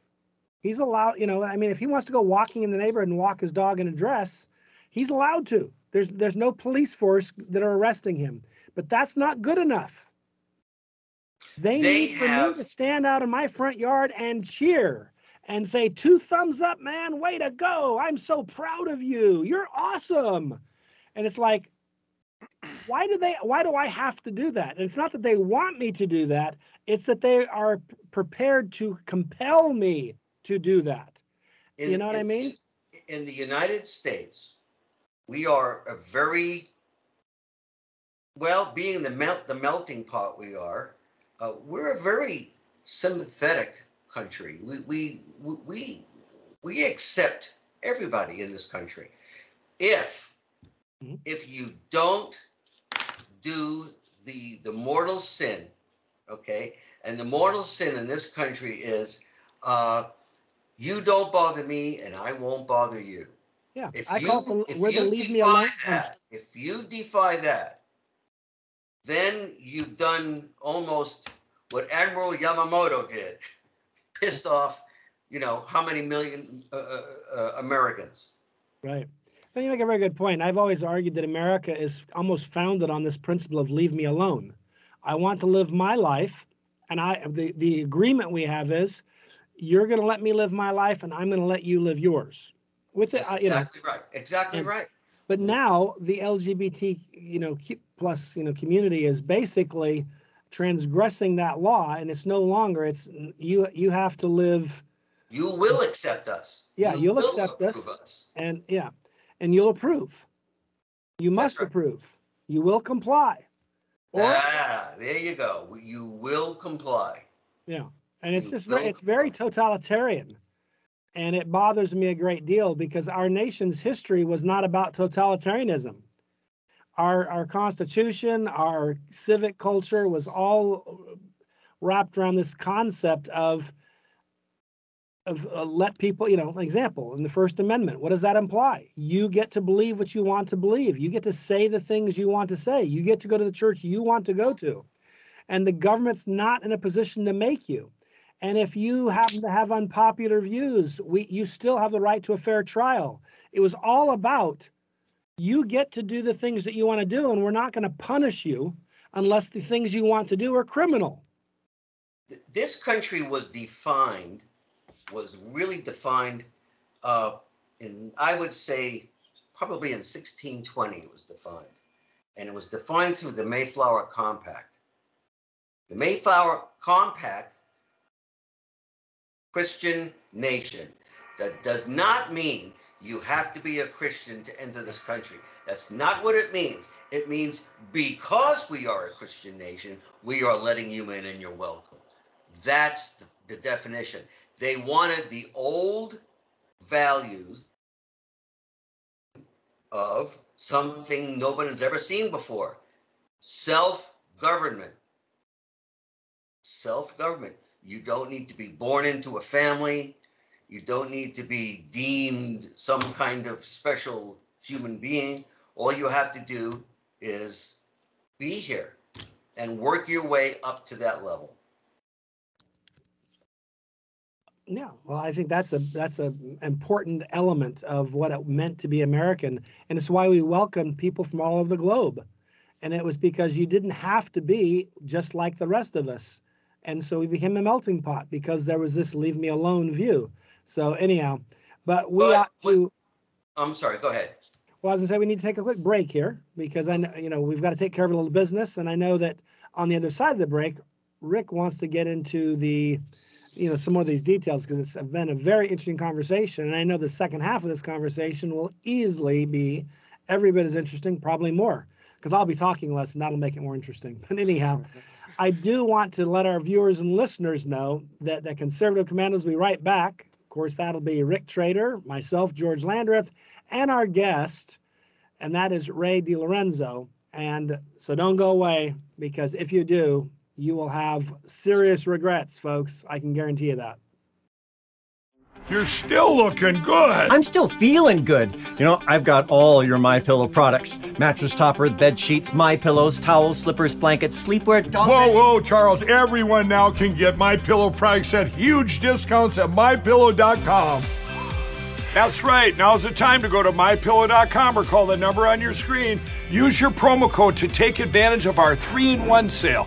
He's allowed, you know, I mean, if he wants to go walking in the neighborhood and walk his dog in a dress, he's allowed to. There's no police force that are arresting him. But that's not good enough. They need for me to stand out in my front yard and cheer and say, two thumbs up, man, way to go. I'm so proud of you. You're awesome. And it's like, why do I have to do that? And it's not that they want me to do that. It's that they are prepared to compel me to do that. You know what I mean? In the United States, we are a very, well, being the melting pot we are, we're a very sympathetic country. We accept everybody in this country. If you don't do the mortal sin okay? And the mortal sin in this country is you don't bother me and I won't bother you. Yeah, if you defy that, then you've done almost what Admiral Yamamoto did, pissed off, you know, how many million Americans. Right. You make a very good point. I've always argued that America is almost founded on this principle of leave me alone. I want to live my life, and the agreement we have is you're going to let me live my life, and I'm going to let you live yours. With it, Exactly right. But now the LGBT, plus, community is basically transgressing that law, and it's no longer. It's you have to live. You will accept us. Yeah, you'll accept us, and yeah, and you'll approve. You must approve. You will comply. Or, there you go. You will comply. Yeah, and it's just it's very totalitarian. And it bothers me a great deal because our nation's history was not about totalitarianism. Our Constitution, our civic culture was all wrapped around this concept of let people, an example in the First Amendment. What does that imply? You get to believe what you want to believe. You get to say the things you want to say. You get to go to the church you want to go to. And the government's not in a position to make you. And if you happen to have unpopular views, you still have the right to a fair trial. It was all about you get to do the things that you want to do, and we're not going to punish you unless the things you want to do are criminal. This country was really defined in, I would say, probably in 1620 it was defined. And it was defined through the Mayflower Compact. The Mayflower Compact, Christian nation. That does not mean you have to be a Christian to enter this country. That's not what it means. It means because we are a Christian nation, we are letting you in and you're welcome. That's the definition. They wanted the old values of something nobody's ever seen before. Self-government. Self-government. You don't need to be born into a family. You don't need to be deemed some kind of special human being. All you have to do is be here and work your way up to that level. Yeah, well, I think that's a important element of what it meant to be American. And it's why we welcomed people from all over the globe. And it was because you didn't have to be just like the rest of us. And so we became a melting pot because there was this leave me alone view. So anyhow, but I'm sorry, go ahead. Well, I was going to say we need to take a quick break here because I know, we've got to take care of a little business. And I know that on the other side of the break, Rick wants to get into the, some more of these details because it's been a very interesting conversation. And I know the second half of this conversation will easily be every bit as interesting, probably more, because I'll be talking less and that'll make it more interesting. But anyhow, I do want to let our viewers and listeners know that the Conservative Commandos will be right back. Of course, that'll be Rick Trader, myself, George Landrith, and our guest, and that is Ray DiLorenzo. And so don't go away, because if you do, you will have serious regrets, folks. I can guarantee you that. You're still looking good. I'm still feeling good. I've got all your MyPillow products. Mattress topper, bed sheets, MyPillows, towels, slippers, blankets, sleepwear, dog beds. Whoa, Charles. Everyone now can get MyPillow products at huge discounts at MyPillow.com. That's right. Now's the time to go to MyPillow.com or call the number on your screen. Use your promo code to take advantage of our 3-in-1 sale.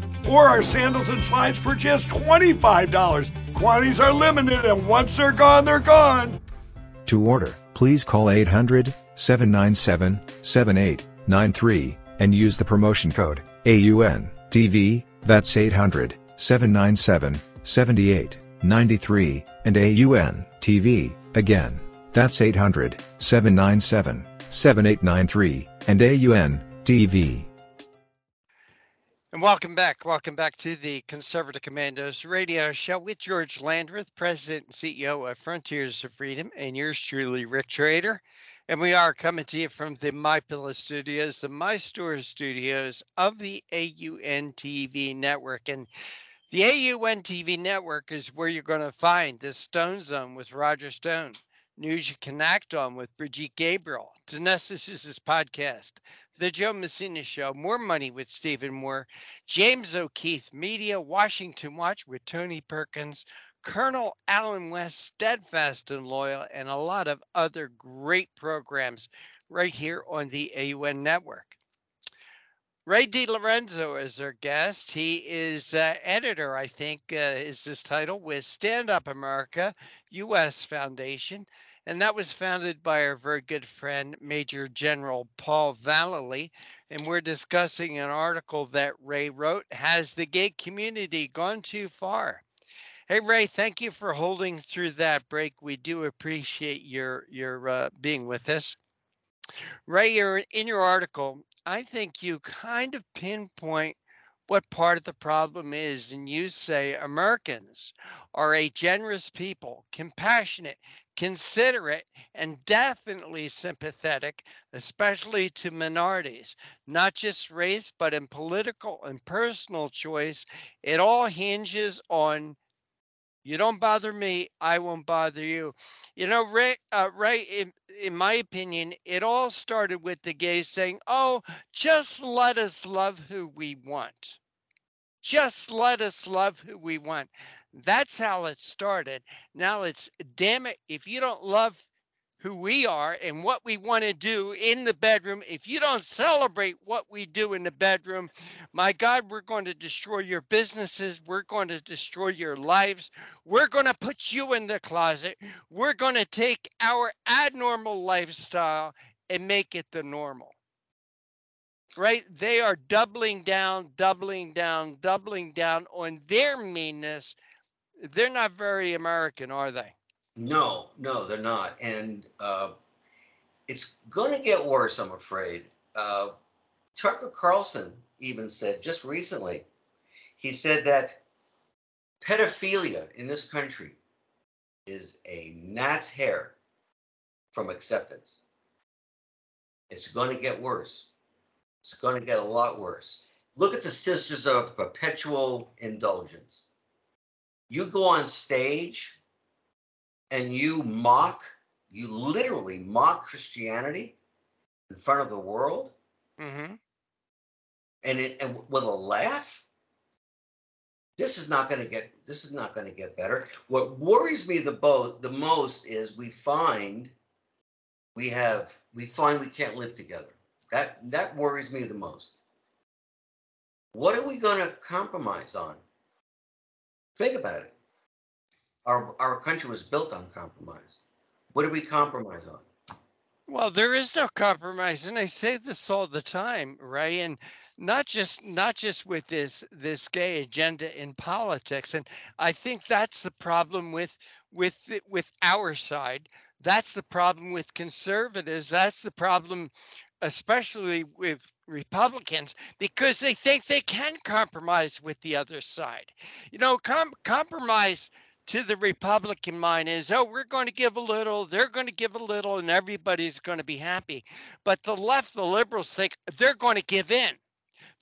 Or our sandals and slides for just $25. Quantities are limited, and once they're gone, they're gone. To order, please call 800-797-7893 and use the promotion code AUNTV. That's 800-797 78, 93, and AUN TV, again, that's 800, 797, 7893, and AUN TV. And welcome back to the Conservative Commandos radio show with George Landrith, President and CEO of Frontiers of Freedom, and yours truly, Rick Trader. And we are coming to you from the MyPillow studios, the MyStore studios of the AUN TV network. And the AUN TV network is where you're going to find the Stone Zone with Roger Stone, News You Can Act On with Brigitte Gabriel, Dinesis's podcast, The Joe Messina Show, More Money with Stephen Moore, James O'Keefe Media, Washington Watch with Tony Perkins, Colonel Allen West, Steadfast and Loyal, and a lot of other great programs right here on the AUN Network. Ray DiLorenzo is our guest. He is editor, I think, is his title, with Stand Up America USA Foundation. And that was founded by our very good friend, Major General Paul Vallely. And we're discussing an article that Ray wrote, Has the Gay Community Gone Too Far? Hey, Ray, thank you for holding through that break. We do appreciate your being with us. Ray, in your article, I think you kind of pinpoint what part of the problem is, and you say Americans are a generous people, compassionate, considerate, and definitely sympathetic, especially to minorities, not just race, but in political and personal choice. It all hinges on you don't bother me, I won't bother you. You know, Ray, in my opinion, it all started with the gays saying, oh, just let us love who we want. Just let us love who we want. That's how it started. Now it's, damn it, if you don't love who we are and what we want to do in the bedroom, if you don't celebrate what we do in the bedroom, my God, we're going to destroy your businesses. We're going to destroy your lives. We're going to put you in the closet. We're going to take our abnormal lifestyle and make it the normal. Right? They are doubling down on their meanness. They're not very American, are they? No, they're not. And it's going to get worse, I'm afraid. Tucker Carlson even said just recently, he said that pedophilia in this country is a gnat's hair from acceptance. It's going to get worse. It's going to get a lot worse. Look at the Sisters of Perpetual Indulgence. You go on stage and you literally mock Christianity in front of the world, and with a laugh. This is not going to get better. What worries me the most is we find we can't live together. That worries me the most. What are we going to compromise on? Think about it. Our country was built on compromise. What do we compromise on? Well, there is no compromise, and I say this all the time, right? And not just with this gay agenda in politics, and I think that's the problem with our side. That's the problem with conservatives. That's the problem, especially with Republicans, because they think they can compromise with the other side. You know, compromise. To the Republican mind is, oh, we're going to give a little, they're going to give a little, and everybody's going to be happy. But the left, the liberals think they're going to give in.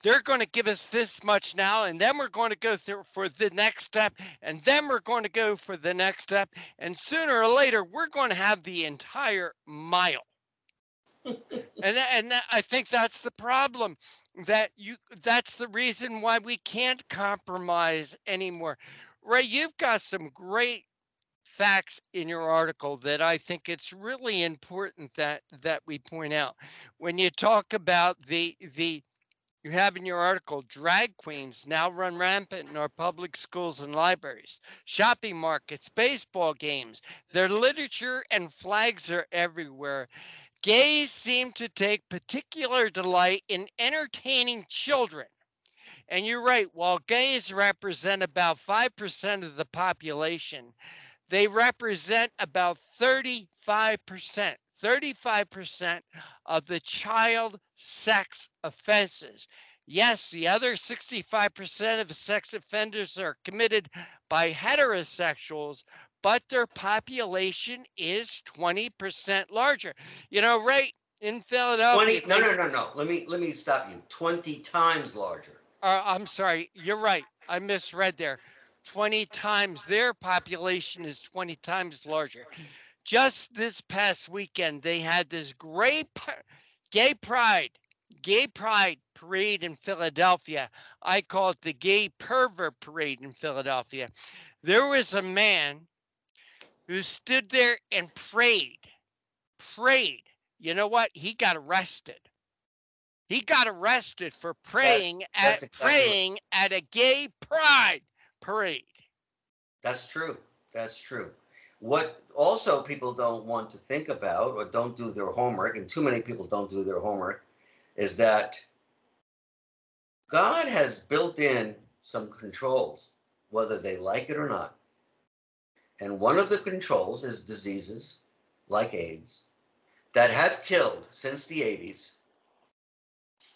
They're going to give us this much now, and then we're going to go through for the next step, and then we're going to go for the next step. And sooner or later, we're going to have the entire mile. and I think that's the problem. That's the reason why we can't compromise anymore. Ray, you've got some great facts in your article that I think it's really important that we point out. When you talk about you have in your article, drag queens now run rampant in our public schools and libraries, shopping markets, baseball games, their literature and flags are everywhere. Gays seem to take particular delight in entertaining children And you're right, while gays represent about 5% of the population, they represent about 35% of the child sex offenses. Yes, the other 65% of sex offenders are committed by heterosexuals, but their population is 20% larger. You know, right in Philadelphia. Let me stop you. 20 times larger. I'm sorry. You're right. I misread there. 20 times their population is 20 times larger. Just this past weekend, they had this great gay pride parade in Philadelphia. I call it the gay pervert parade in Philadelphia. There was a man who stood there and prayed. You know what? He got arrested. He got arrested for praying at a gay pride parade. That's true. What also people don't want to think about or don't do their homework, and too many people don't do their homework, is that God has built in some controls, whether they like it or not. And one of the controls is diseases like AIDS that have killed since the 80s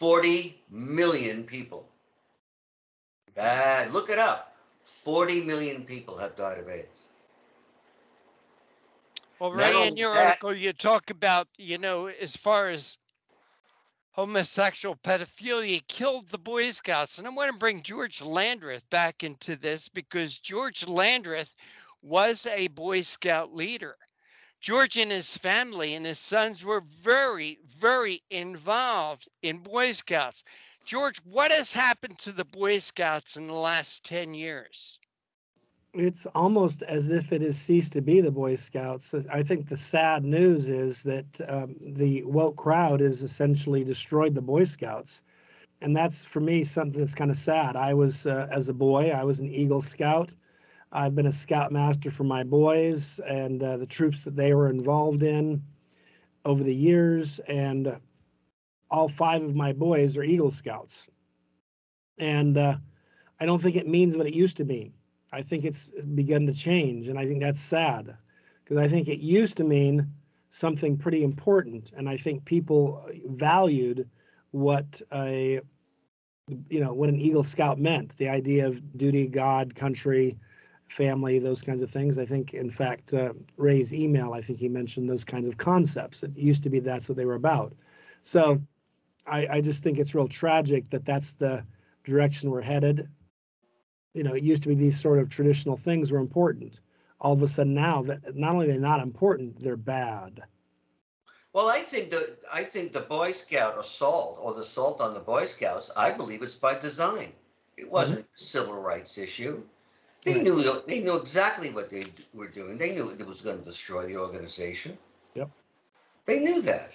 40 million people. Look it up. 40 million people have died of AIDS. Well, Ray, in your article, you talk about, you know, as far as homosexual pedophilia killed the Boy Scouts. And I want to bring George Landrith back into this because George Landrith was a Boy Scout leader. George and his family and his sons were very, very involved in Boy Scouts. George, what has happened to the Boy Scouts in the last 10 years? It's almost as if it has ceased to be the Boy Scouts. I think the sad news is that the woke crowd has essentially destroyed the Boy Scouts. And that's, for me, something that's kind of sad. I was, as a boy, I was an Eagle Scout. I've been a Scoutmaster for my boys and the troops that they were involved in over the years. And all five of my boys are Eagle Scouts. And I don't think it means what it used to mean. I think it's begun to change, and I think that's sad because I think it used to mean something pretty important, and I think people valued what an Eagle Scout meant, the idea of duty, God, country, family, those kinds of things. I think, in fact, Ray's email, I think he mentioned those kinds of concepts. It used to be that's what they were about. So I just think it's real tragic that that's the direction we're headed. You know, it used to be these sort of traditional things were important. All of a sudden now, that not only are they not important, they're bad. Well, I think the Boy Scout assault or the assault on the Boy Scouts, I believe it's by design. It wasn't a civil rights issue. They knew exactly what they were doing. They knew it was going to destroy the organization. Yep. They knew that.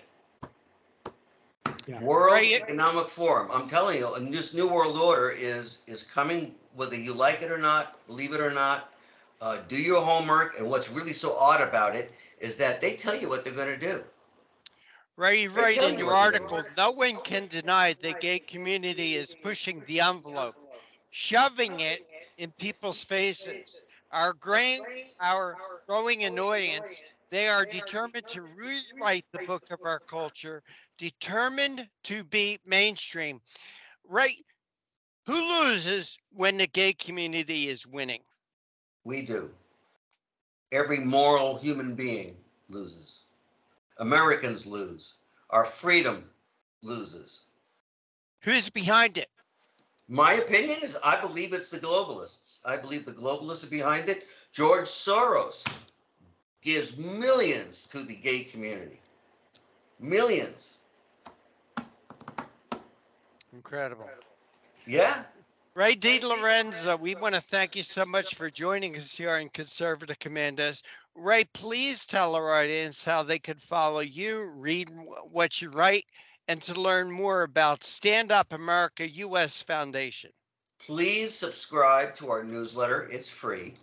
Yeah. World Economic Forum. I'm telling you, and this new world order is coming, whether you like it or not, believe it or not. Do your homework. And what's really so odd about it is that they tell you what they're going to do. Ray, you write in your article, no one can deny the gay community is pushing the envelope, shoving it in people's faces. Our growing annoyance. They are determined to rewrite the book of our culture, determined to be mainstream. Right? Who loses when the gay community is winning? We do. Every moral human being loses. Americans lose. Our freedom loses. Who's behind it? My opinion is I believe it's the globalists. I believe the globalists are behind it. George Soros gives millions to the gay community. Millions. Incredible. Yeah. Ray DiLorenzo, we want to thank you so much for joining us here on Conservative Commandos. Ray, please tell our audience how they can follow you, read what you write, and to learn more about Stand Up America US Foundation. Please subscribe to our newsletter. It's free.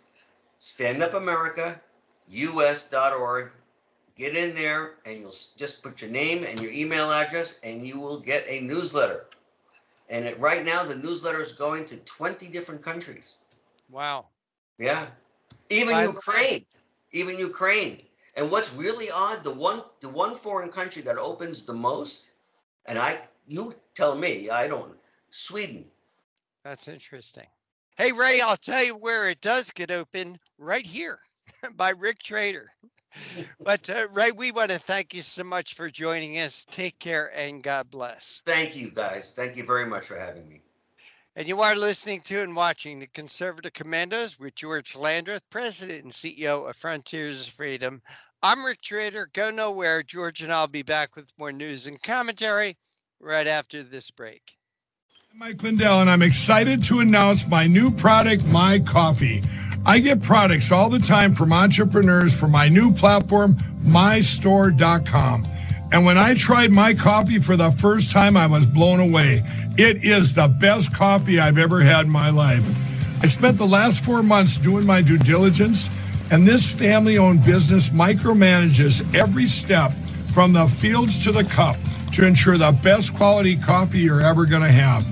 Stand Up America US.org. Get in there and you'll just put your name and your email address and you will get a newsletter. And right now, the newsletter is going to 20 different countries. Wow. Yeah. Even Ukraine. And what's really odd, the one foreign country that opens the most, and you tell me, I don't, Sweden. That's interesting. Hey, Ray, I'll tell you where it does get open, right here by Rick Trader. But Ray, we want to thank you so much for joining us. Take care and God bless. Thank you, guys. Thank you very much for having me. And you are listening to and watching The Conservative Commandos with George Landrith, President and CEO of Frontiers of Freedom. I'm Rick Trader. Go nowhere. George and I'll be back with more news and commentary right after this break. Mike Lindell, and I'm excited to announce my new product, My Coffee. I get products all the time from entrepreneurs from my new platform, MyStore.com. And when I tried My Coffee for the first time, I was blown away. It is the best coffee I've ever had in my life. I spent the last 4 months doing my due diligence, and this family-owned business micromanages every step from the fields to the cup to ensure the best quality coffee you're ever going to have.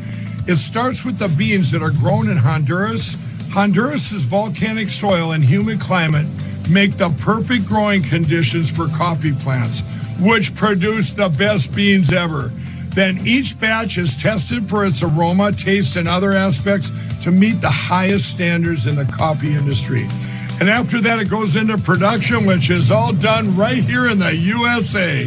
It starts with the beans that are grown in Honduras. Honduras's volcanic soil and humid climate make the perfect growing conditions for coffee plants, which produce the best beans ever. Then each batch is tested for its aroma, taste, and other aspects to meet the highest standards in the coffee industry. And after that, it goes into production, which is all done right here in the USA.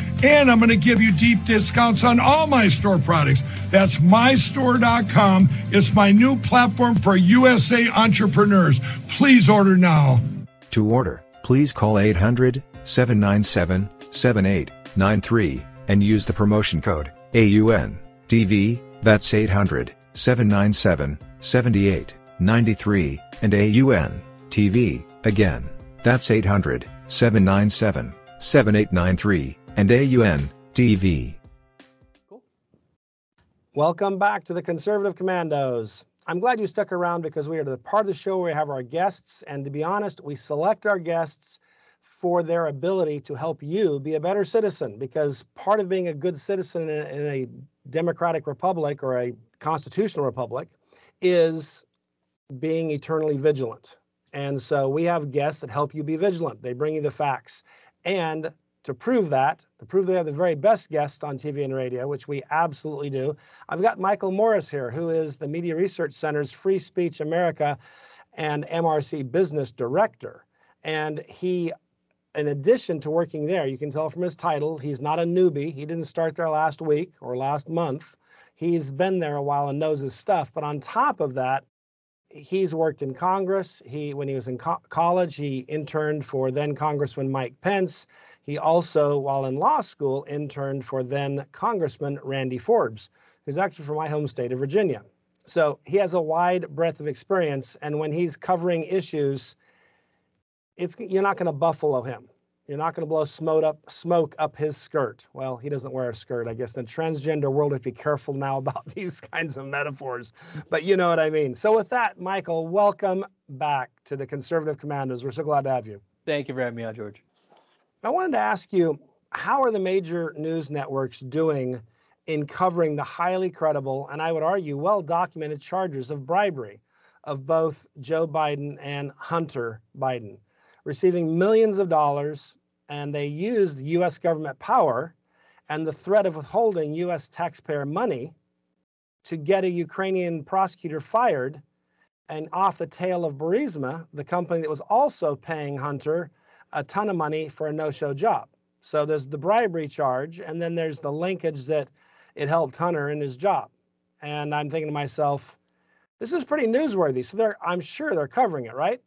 And I'm going to give you deep discounts on all my store products. That's mystore.com. It's my new platform for USA entrepreneurs. Please order now. To order, please call 800-797-7893 and use the promotion code AUNTV. That's 800-797-7893 and AUNTV again. That's 800-797-7893. And AUN TV. Cool. Welcome back to the Conservative Commandos. I'm glad you stuck around because we are the part of the show where we have our guests, and to be honest, we select our guests for their ability to help you be a better citizen, because part of being a good citizen in a democratic republic or a constitutional republic is being eternally vigilant. And so we have guests that help you be vigilant. They bring you the facts. And to prove that, to prove they have the very best guests on TV and radio, which we absolutely do, I've got Michael Morris here, who is the Media Research Center's Free Speech America and MRC Business Director. And he, in addition to working there, you can tell from his title, he's not a newbie. He didn't start there last week or last month. He's been there a while and knows his stuff. But on top of that, he's worked in Congress. When he was in college, he interned for then Congressman Mike Pence. He also, while in law school, interned for then Congressman Randy Forbes, who's actually from my home state of Virginia. So he has a wide breadth of experience. And when he's covering issues, you're not going to buffalo him. You're not going to blow smoke up his skirt. Well, he doesn't wear a skirt, I guess. In the transgender world, we have to be careful now about these kinds of metaphors. But you know what I mean. So with that, Michael, welcome back to the Conservative Commandos. We're so glad to have you. Thank you for having me on, George. I wanted to ask you, how are the major news networks doing in covering the highly credible, and I would argue well-documented charges of bribery of both Joe Biden and Hunter Biden, receiving millions of dollars, and they used U.S. government power and the threat of withholding U.S. taxpayer money to get a Ukrainian prosecutor fired and off the tail of Burisma, the company that was also paying Hunter a ton of money for a no-show job. So there's the bribery charge, and then there's the linkage that it helped Hunter in his job. And I'm thinking to myself, this is pretty newsworthy. So I'm sure they're covering it, right?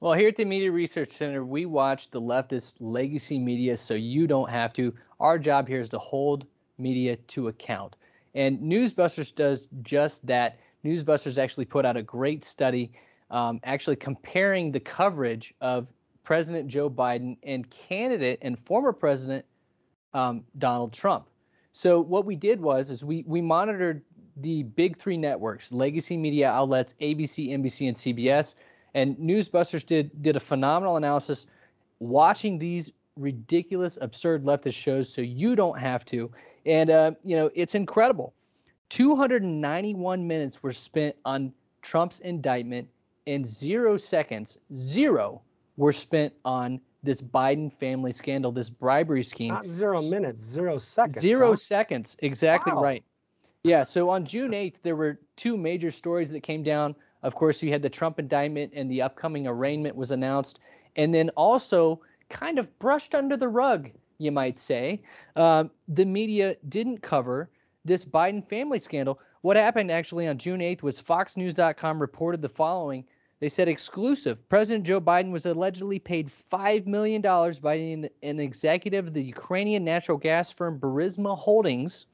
Well, here at the Media Research Center, we watch the leftist legacy media so you don't have to. Our job here is to hold media to account. And Newsbusters does just that. Newsbusters actually put out a great study actually comparing the coverage of President Joe Biden and candidate and former President Donald Trump. So what we did was we monitored the big three networks, legacy media outlets, ABC, NBC, and CBS. And Newsbusters did a phenomenal analysis watching these ridiculous, absurd leftist shows so you don't have to. And, you know, it's incredible. 291 minutes were spent on Trump's indictment and 0 seconds, zero, were spent on this Biden family scandal, this bribery scheme. Not 0 minutes, 0 seconds. Zero seconds. Exactly right. Yeah. So on June 8th, there were two major stories that came down. Of course, you had the Trump indictment and the upcoming arraignment was announced. And then also kind of brushed under the rug, you might say, the media didn't cover this Biden family scandal. What happened actually on June 8th was FoxNews.com reported the following. They said exclusive. President Joe Biden was allegedly paid $5 million by an executive of the Ukrainian natural gas firm Burisma Holdings,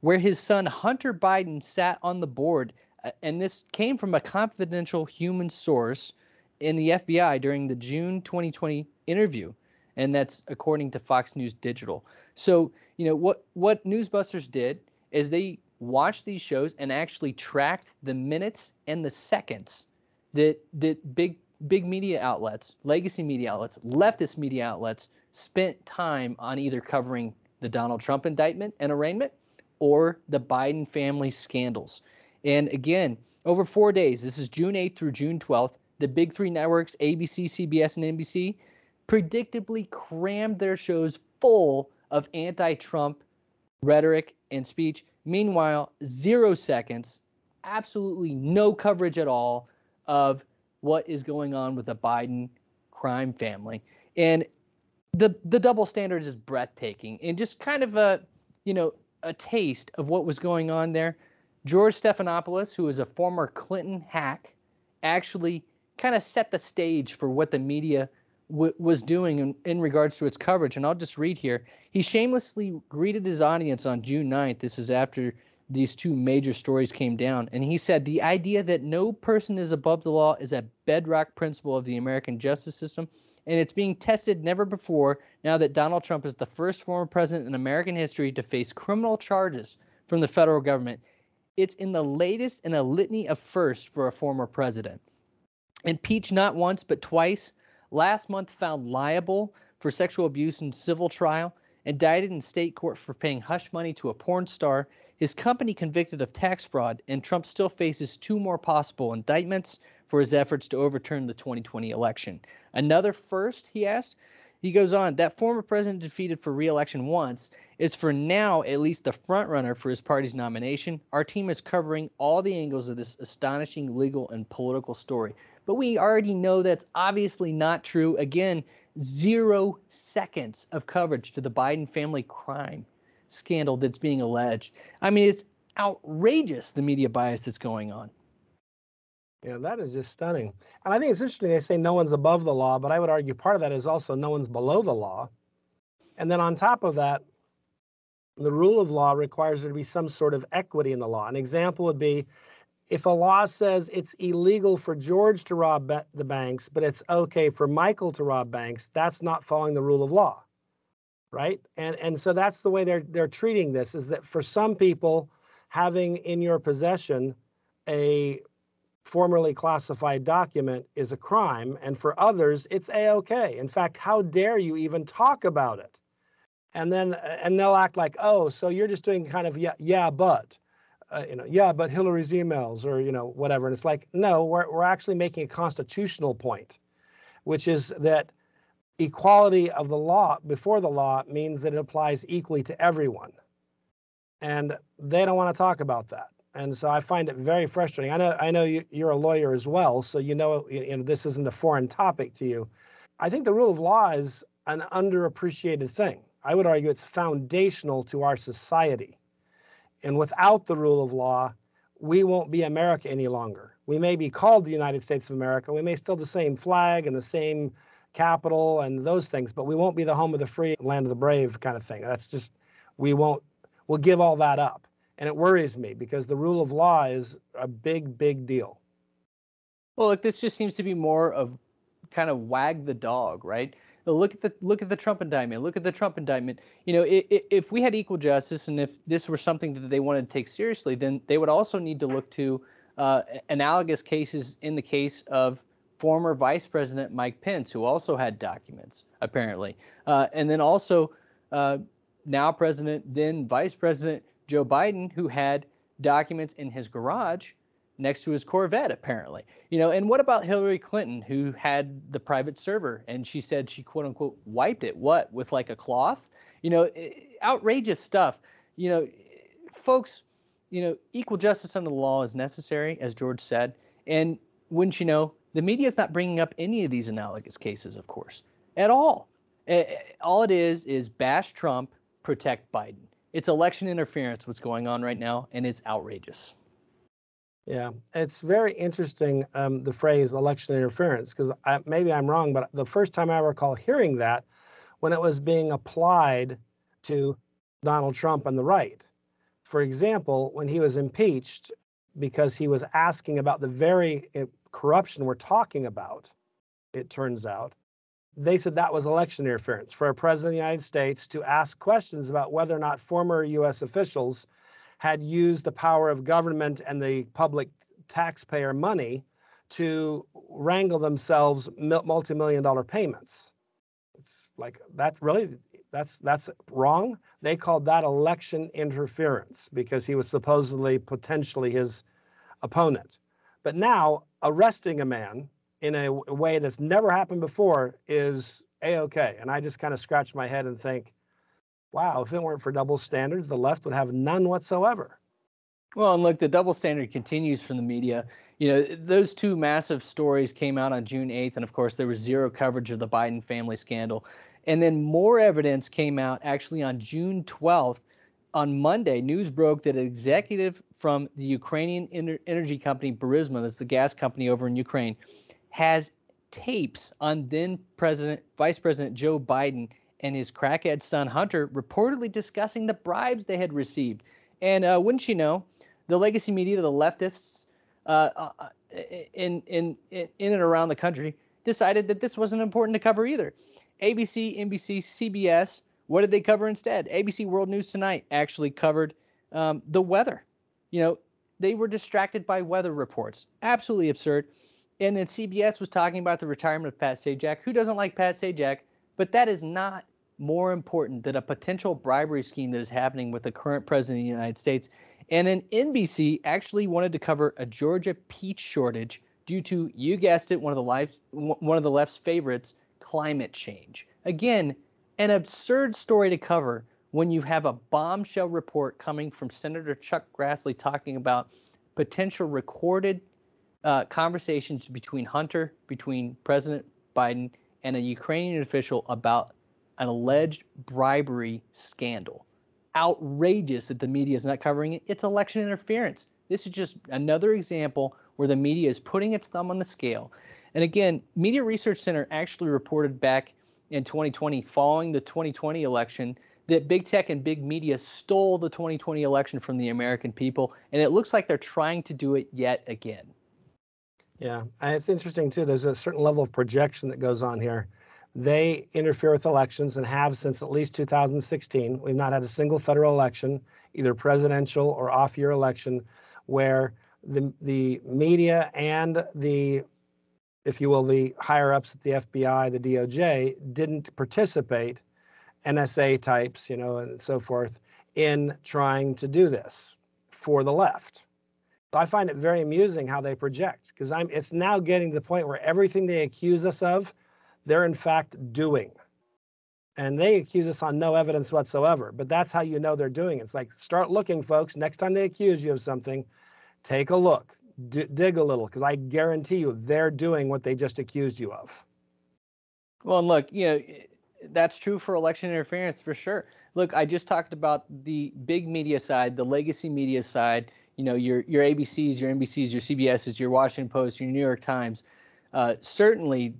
where his son Hunter Biden sat on the board. And this came from a confidential human source in the FBI during the June 2020 interview. And that's according to Fox News Digital. So, you know, what Newsbusters did is they watched these shows and actually tracked the minutes and the seconds that big media outlets, legacy media outlets, leftist media outlets spent time on either covering the Donald Trump indictment and arraignment or the Biden family scandals. And again, over 4 days, this is June 8th through June 12th, the big three networks, ABC, CBS, and NBC, predictably crammed their shows full of anti-Trump rhetoric and speech. Meanwhile, 0 seconds, absolutely no coverage at all of what is going on with the Biden crime family. And the double standard is breathtaking and just kind of a taste of what was going on there. George Stephanopoulos, who is a former Clinton hack, actually kind of set the stage for what the media was doing in regards to its coverage. And I'll just read here. He shamelessly greeted his audience on June 9th. This is after these two major stories came down. And he said, the idea that no person is above the law is a bedrock principle of the American justice system, and it's being tested never before now that Donald Trump is the first former president in American history to face criminal charges from the federal government. It's in the latest in a litany of firsts for a former president. Impeached not once but twice, last month found liable for sexual abuse in civil trial, indicted in state court for paying hush money to a porn star, his company convicted of tax fraud, and Trump still faces two more possible indictments for his efforts to overturn the 2020 election. Another first, he asked. He goes on, that former president defeated for re-election once is for now at least the front-runner for his party's nomination. Our team is covering all the angles of this astonishing legal and political story. But we already know that's obviously not true. Again, 0 seconds of coverage to the Biden family crime scandal that's being alleged. I mean, it's outrageous, the media bias that's going on. Yeah, that is just stunning. And I think it's interesting they say no one's above the law, but I would argue part of that is also no one's below the law. And then on top of that, the rule of law requires there to be some sort of equity in the law. An example would be if a law says it's illegal for George to rob the banks, but it's okay for Michael to rob banks, that's not following the rule of law. Right. And so that's the way they're treating this, is that for some people, having in your possession a formerly classified document is a crime. And for others, it's A-OK. In fact, how dare you even talk about it? And they'll act like, oh, so you're just doing kind of, but Hillary's emails or, whatever. And it's like, no, we're actually making a constitutional point, which is that equality of the law before the law means that it applies equally to everyone. And they don't want to talk about that. And so I find it very frustrating. I know you're a lawyer as well, so you know this isn't a foreign topic to you. I think the rule of law is an underappreciated thing. I would argue it's foundational to our society. And without the rule of law, we won't be America any longer. We may be called the United States of America. We may still have the same flag and the same capital and those things, but we won't be the home of the free, land of the brave kind of thing. That's just, we'll give all that up. And it worries me because the rule of law is a big, big deal. Well, look, this just seems to be more of kind of wag the dog, right? Look at the Trump indictment. Look at the Trump indictment. You know, if we had equal justice and if this were something that they wanted to take seriously, then they would also need to look to analogous cases in the case of former Vice President Mike Pence, who also had documents, apparently. And then also now President, then Vice President Joe Biden, who had documents in his garage next to his Corvette, apparently. You know, and what about Hillary Clinton, who had the private server, and she said she, quote unquote, wiped it, what, with like a cloth? You know, outrageous stuff. You know, folks, you know, equal justice under the law is necessary, as George said. And wouldn't you know, the media is not bringing up any of these analogous cases, of course, at all. All it is bash Trump, protect Biden. It's election interference, what's going on right now, and it's outrageous. Yeah, it's very interesting, the phrase election interference, because maybe I'm wrong, but the first time I recall hearing that, when it was being applied to Donald Trump and the right. For example, when he was impeached because he was asking about the very corruption we're talking about, it turns out, they said that was election interference for a president of the United States to ask questions about whether or not former U.S. officials had used the power of government and the public taxpayer money to wrangle themselves multi-million-dollar payments. It's like, that's really, that's wrong. They called that election interference because he was supposedly potentially his opponent. But now arresting a man in a way that's never happened before is A-okay. And I just kind of scratch my head and think, wow, if it weren't for double standards, the left would have none whatsoever. Well, and look, the double standard continues from the media. You know, those two massive stories came out on June 8th, and of course, there was zero coverage of the Biden family scandal. And then more evidence came out actually on June 12th. On Monday, news broke that an executive from the Ukrainian energy company Burisma, that's the gas company over in Ukraine, has tapes on then Vice President Joe Biden and his crackhead son Hunter reportedly discussing the bribes they had received. And wouldn't you know, the legacy media, the leftists in and around the country decided that this wasn't important to cover either. ABC, NBC, CBS, what did they cover instead? ABC World News Tonight actually covered the weather. You know, they were distracted by weather reports. Absolutely absurd. And then CBS was talking about the retirement of Pat Sajak. Who doesn't like Pat Sajak? But that is not more important than a potential bribery scheme that is happening with the current president of the United States. And then NBC actually wanted to cover a Georgia peach shortage due to, you guessed it, one of the left's favorites, climate change. Again, an absurd story to cover when you have a bombshell report coming from Senator Chuck Grassley talking about potential recorded conversations between President Biden and a Ukrainian official about an alleged bribery scandal. Outrageous that the media is not covering it. It's election interference. This is just another example where the media is putting its thumb on the scale. And again, Media Research Center actually reported back in 2020, following the 2020 election, that big tech and big media stole the 2020 election from the American people. And it looks like they're trying to do it yet again. Yeah, and it's interesting, too. There's a certain level of projection that goes on here. They interfere with elections and have since at least 2016. We've not had a single federal election, either presidential or off-year election, where the media and the, if you will, the higher-ups at the FBI, the DOJ, didn't participate, NSA types, you know, and so forth, in trying to do this for the left. I find it very amusing how they project, because it's now getting to the point where everything they accuse us of, they're in fact doing. And they accuse us on no evidence whatsoever, but that's how you know they're doing it. It's like, start looking, folks. Next time they accuse you of something, Take a look, dig a little, because I guarantee you they're doing what they just accused you of. Well, and look, you know, that's true for election interference for sure. Look, I just talked about the big media side, the legacy media side. You know, your ABCs, your NBCs, your CBSs, your Washington Post, your New York Times. Certainly,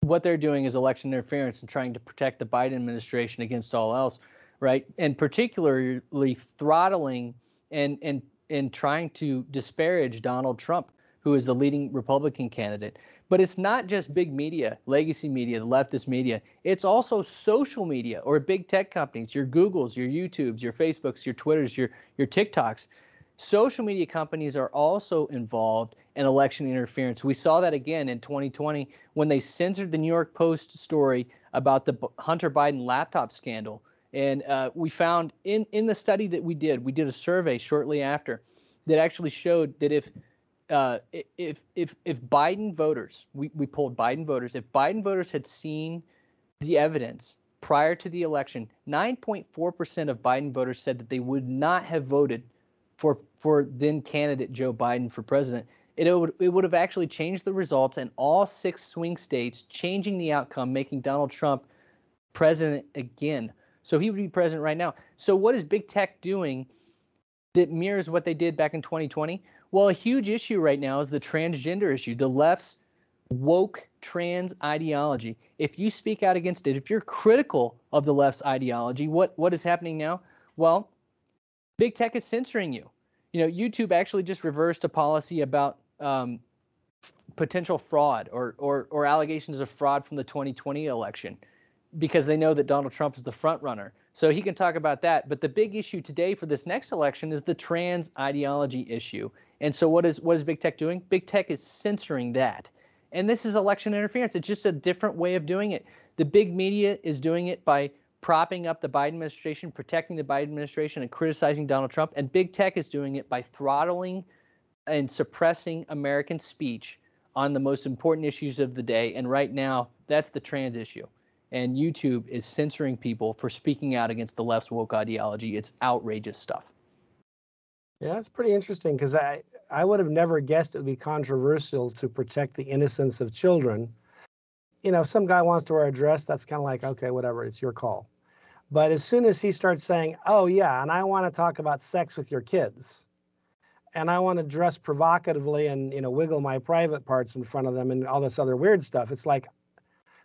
what they're doing is election interference and trying to protect the Biden administration against all else, right? And particularly throttling and trying to disparage Donald Trump, who is the leading Republican candidate. But it's not just big media, legacy media, the leftist media. It's also social media or big tech companies, your Googles, your YouTubes, your Facebooks, your Twitters, your TikToks. Social media companies are also involved in election interference. We saw that again in 2020 when they censored the New York Post story about the Hunter Biden laptop scandal. And we found in the study that we did a survey shortly after that actually showed that if Biden voters, we polled Biden voters, if Biden voters had seen the evidence prior to the election, 9.4% of Biden voters said that they would not have voted for then candidate Joe Biden for president. It would have actually changed the results in all 6 swing states, changing the outcome, making Donald Trump president again. So he would be president right now. So what is big tech doing that mirrors what they did back in 2020? Well, a huge issue right now is the transgender issue, the left's woke trans ideology. If you speak out against it, if you're critical of the left's ideology, what is happening now? Well, big tech is censoring you. You know, YouTube actually just reversed a policy about potential fraud or allegations of fraud from the 2020 election because they know that Donald Trump is the front runner. So he can talk about that. But the big issue today for this next election is the trans ideology issue. And so what is big tech doing? Big tech is censoring that. And this is election interference. It's just a different way of doing it. The big media is doing it by propping up the Biden administration, protecting the Biden administration, and criticizing Donald Trump. And big tech is doing it by throttling and suppressing American speech on the most important issues of the day. And right now, that's the trans issue. And YouTube is censoring people for speaking out against the left's woke ideology. It's outrageous stuff. Yeah, it's pretty interesting because I would have never guessed it would be controversial to protect the innocence of children. You know, if some guy wants to wear a dress, that's kind of like, okay, whatever, it's your call. But as soon as he starts saying, oh, yeah, and I want to talk about sex with your kids, and I want to dress provocatively and, you know, wiggle my private parts in front of them and all this other weird stuff, it's like,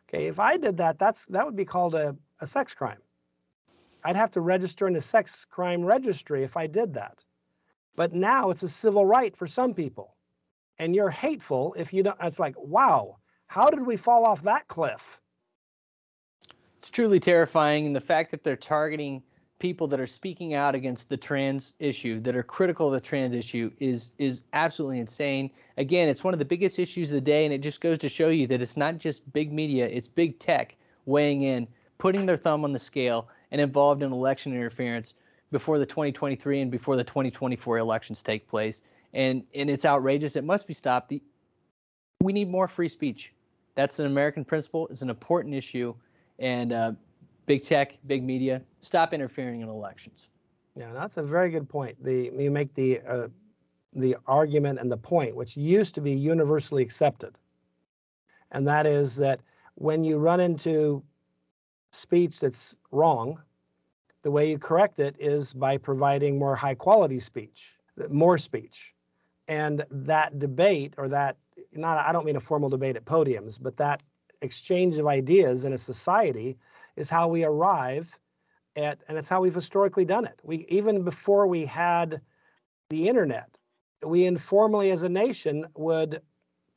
okay, if I did that, that would be called a sex crime. I'd have to register in the sex crime registry if I did that. But now it's a civil right for some people. And you're hateful if you don't. It's like, wow, how did we fall off that cliff? It's truly terrifying. And the fact that they're targeting people that are speaking out against the trans issue, that are critical of the trans issue, is absolutely insane. Again, it's one of the biggest issues of the day, and it just goes to show you that it's not just big media, it's big tech weighing in, putting their thumb on the scale, and involved in election interference before the 2023 and before the 2024 elections take place. And it's outrageous. It must be stopped. We need more free speech. That's an American principle. It's an important issue. And big tech, big media, stop interfering in elections. Yeah, that's a very good point. You make the argument and the point, which used to be universally accepted. And that is that when you run into speech that's wrong, the way you correct it is by providing more high-quality speech, more speech. And that debate or I don't mean a formal debate at podiums, but that exchange of ideas in a society is how we arrive at, and it's how we've historically done it. We, even before we had the internet, we informally as a nation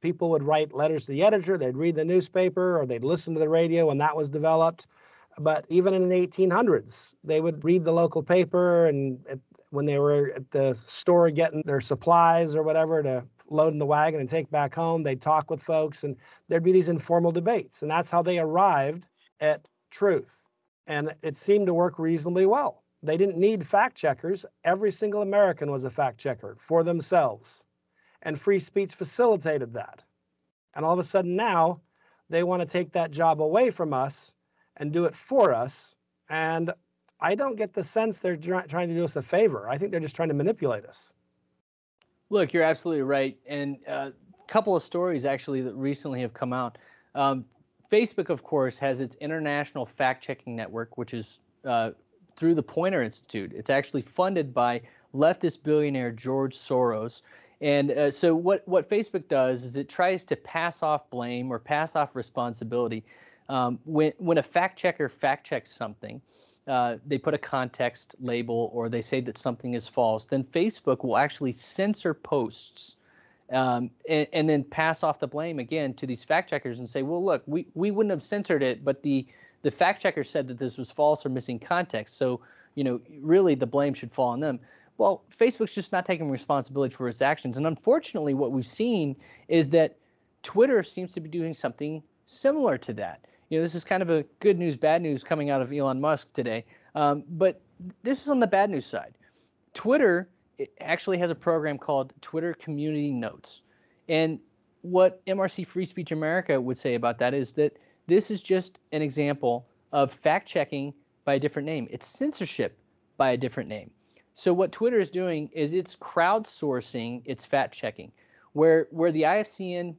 people would write letters to the editor, they'd read the newspaper or they'd listen to the radio when that was developed. But even in the 1800s, they would read the local paper and when they were at the store getting their supplies or whatever to load in the wagon and take back home, they'd talk with folks and there'd be these informal debates. And that's how they arrived at truth. And it seemed to work reasonably well. They didn't need fact checkers. Every single American was a fact checker for themselves. And free speech facilitated that. And all of a sudden now they want to take that job away from us and do it for us. And I don't get the sense they're trying to do us a favor. I think they're just trying to manipulate us. Look, you're absolutely right. And a couple of stories actually that recently have come out. Facebook, of course, has its international fact-checking network, which is through the Poynter Institute. It's actually funded by leftist billionaire George Soros. And so what Facebook does is it tries to pass off blame or pass off responsibility. When a fact checker fact checks something, they put a context label or they say that something is false, then Facebook will actually censor posts and then pass off the blame again to these fact checkers and say, well, look, we wouldn't have censored it, but the fact checker said that this was false or missing context. So, you know, really the blame should fall on them. Well, Facebook's just not taking responsibility for its actions. And unfortunately, what we've seen is that Twitter seems to be doing something similar to that. You know, this is kind of a good news, bad news coming out of Elon Musk today. But this is on the bad news side. Twitter actually has a program called Twitter Community Notes. And what MRC Free Speech America would say about that is that this is just an example of fact-checking by a different name. It's censorship by a different name. So what Twitter is doing is it's crowdsourcing its fact-checking, where the IFCN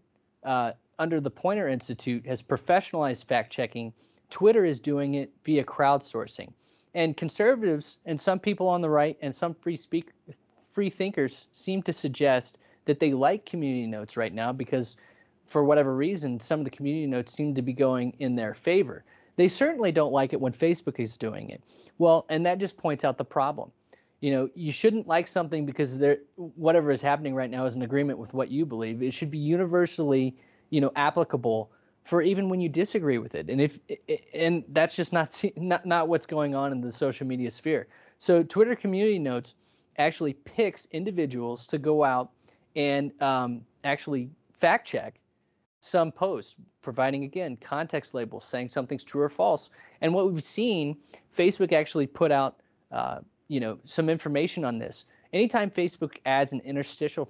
under the Poynter Institute has professionalized fact-checking, Twitter is doing it via crowdsourcing. And conservatives and some people on the right and some free thinkers seem to suggest that they like community notes right now because for whatever reason, some of the community notes seem to be going in their favor. They certainly don't like it when Facebook is doing it. Well, and that just points out the problem. You know, you shouldn't like something because whatever is happening right now is in agreement with what you believe. It should be universally applicable for even when you disagree with it. And that's just not what's going on in the social media sphere. So Twitter Community Notes actually picks individuals to go out and actually fact check some posts, providing, again, context labels, saying something's true or false. And what we've seen, Facebook actually put out, some information on this. Anytime Facebook adds an interstitial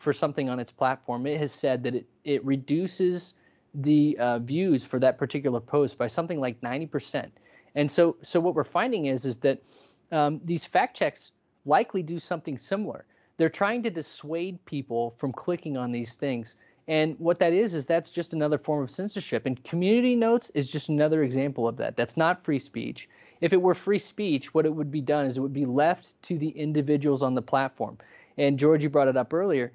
for something on its platform, it has said that it reduces the views for that particular post by something like 90%. And so what we're finding is that these fact checks likely do something similar. They're trying to dissuade people from clicking on these things. And what that is that's just another form of censorship. And community notes is just another example of that. That's not free speech. If it were free speech, what it would be done is it would be left to the individuals on the platform. And George, you brought it up earlier.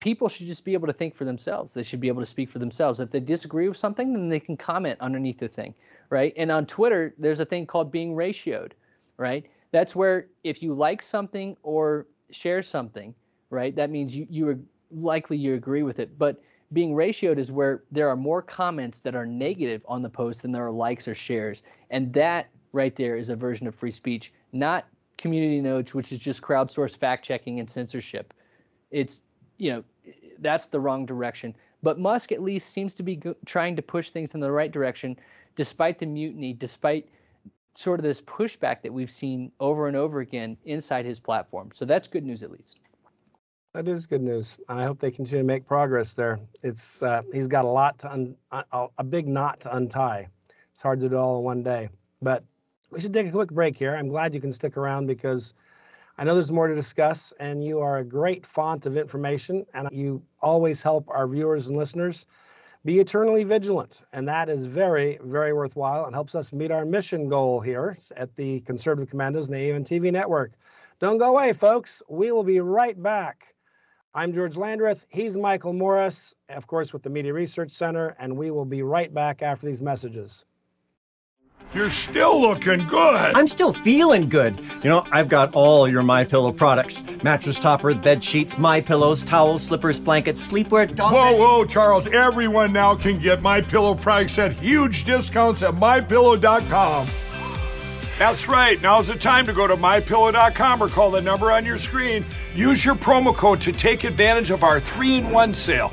People should just be able to think for themselves. They should be able to speak for themselves. If they disagree with something, then they can comment underneath the thing, right? And on Twitter, there's a thing called being ratioed, right? That's where if you like something or share something, right, that means you agree with it. But being ratioed is where there are more comments that are negative on the post than there are likes or shares. And that right there is a version of free speech, not community notes, which is just crowdsourced fact checking and censorship. It's, that's the wrong direction. But Musk at least seems to be trying to push things in the right direction, despite the mutiny, despite sort of this pushback that we've seen over and over again inside his platform. So that's good news, at least. That is good news. I hope they continue to make progress there. It's he's got a big knot to untie. It's hard to do it all in one day, but we should take a quick break here. I'm glad you can stick around because I know there's more to discuss, and you are a great font of information, and you always help our viewers and listeners be eternally vigilant, and that is very, very worthwhile and helps us meet our mission goal here at the Conservative Commandos and the AUN TV Network. Don't go away, folks. We will be right back. I'm George Landrith. He's Michael Morris, of course, with the Media Research Center, and we will be right back after these messages. You're still looking good. I'm still feeling good. I've got all your MyPillow products. Mattress topper, bed sheets, MyPillows, towels, slippers, blankets, sleepwear, dog beds. Whoa, Charles. Everyone now can get MyPillow products at huge discounts at MyPillow.com. That's right. Now's the time to go to MyPillow.com or call the number on your screen. Use your promo code to take advantage of our 3-in-1 sale.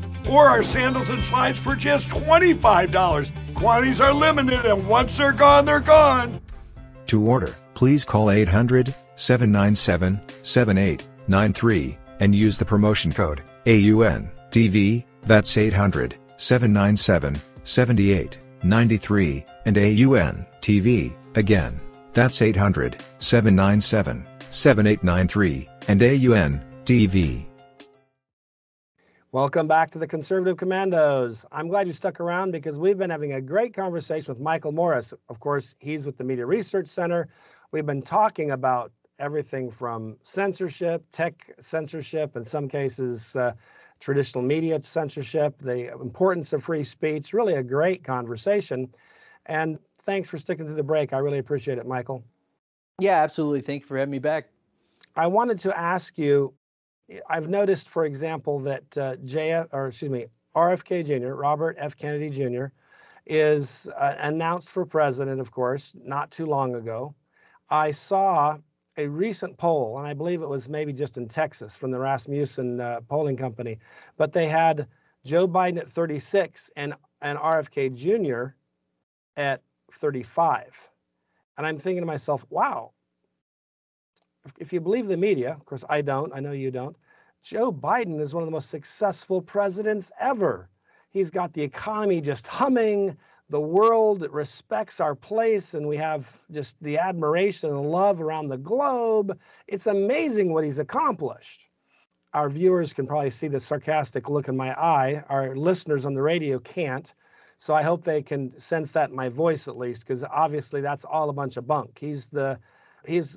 or our sandals and slides for just $25. Quantities are limited, and once they're gone, they're gone. To order, please call 800-797-7893 and use the promotion code AUNTV, that's 800-797-7893, and AUNTV, again, that's 800-797-7893, and AUNTV. Welcome back to the Conservative Commandos. I'm glad you stuck around because we've been having a great conversation with Michael Morris. Of course, he's with the Media Research Center. We've been talking about everything from censorship, tech censorship, in some cases traditional media censorship, the importance of free speech. Really a great conversation. And thanks for sticking through the break. I really appreciate it, Michael. Yeah, absolutely. Thank you for having me back. I wanted to ask you, I've noticed, for example, that RFK Jr., Robert F. Kennedy Jr., is announced for president, of course, not too long ago. I saw a recent poll, and I believe it was maybe just in Texas from the Rasmussen polling company, but they had Joe Biden at 36 and RFK Jr. at 35. And I'm thinking to myself, wow, if you believe the media, of course I don't, I know you don't, Joe Biden is one of the most successful presidents ever. He's got the economy just humming, the world respects our place, and we have just the admiration and love around the globe. It's amazing what he's accomplished. Our viewers can probably see the sarcastic look in my eye. Our listeners on the radio can't. So I hope they can sense that in my voice at least, because obviously that's all a bunch of bunk. He's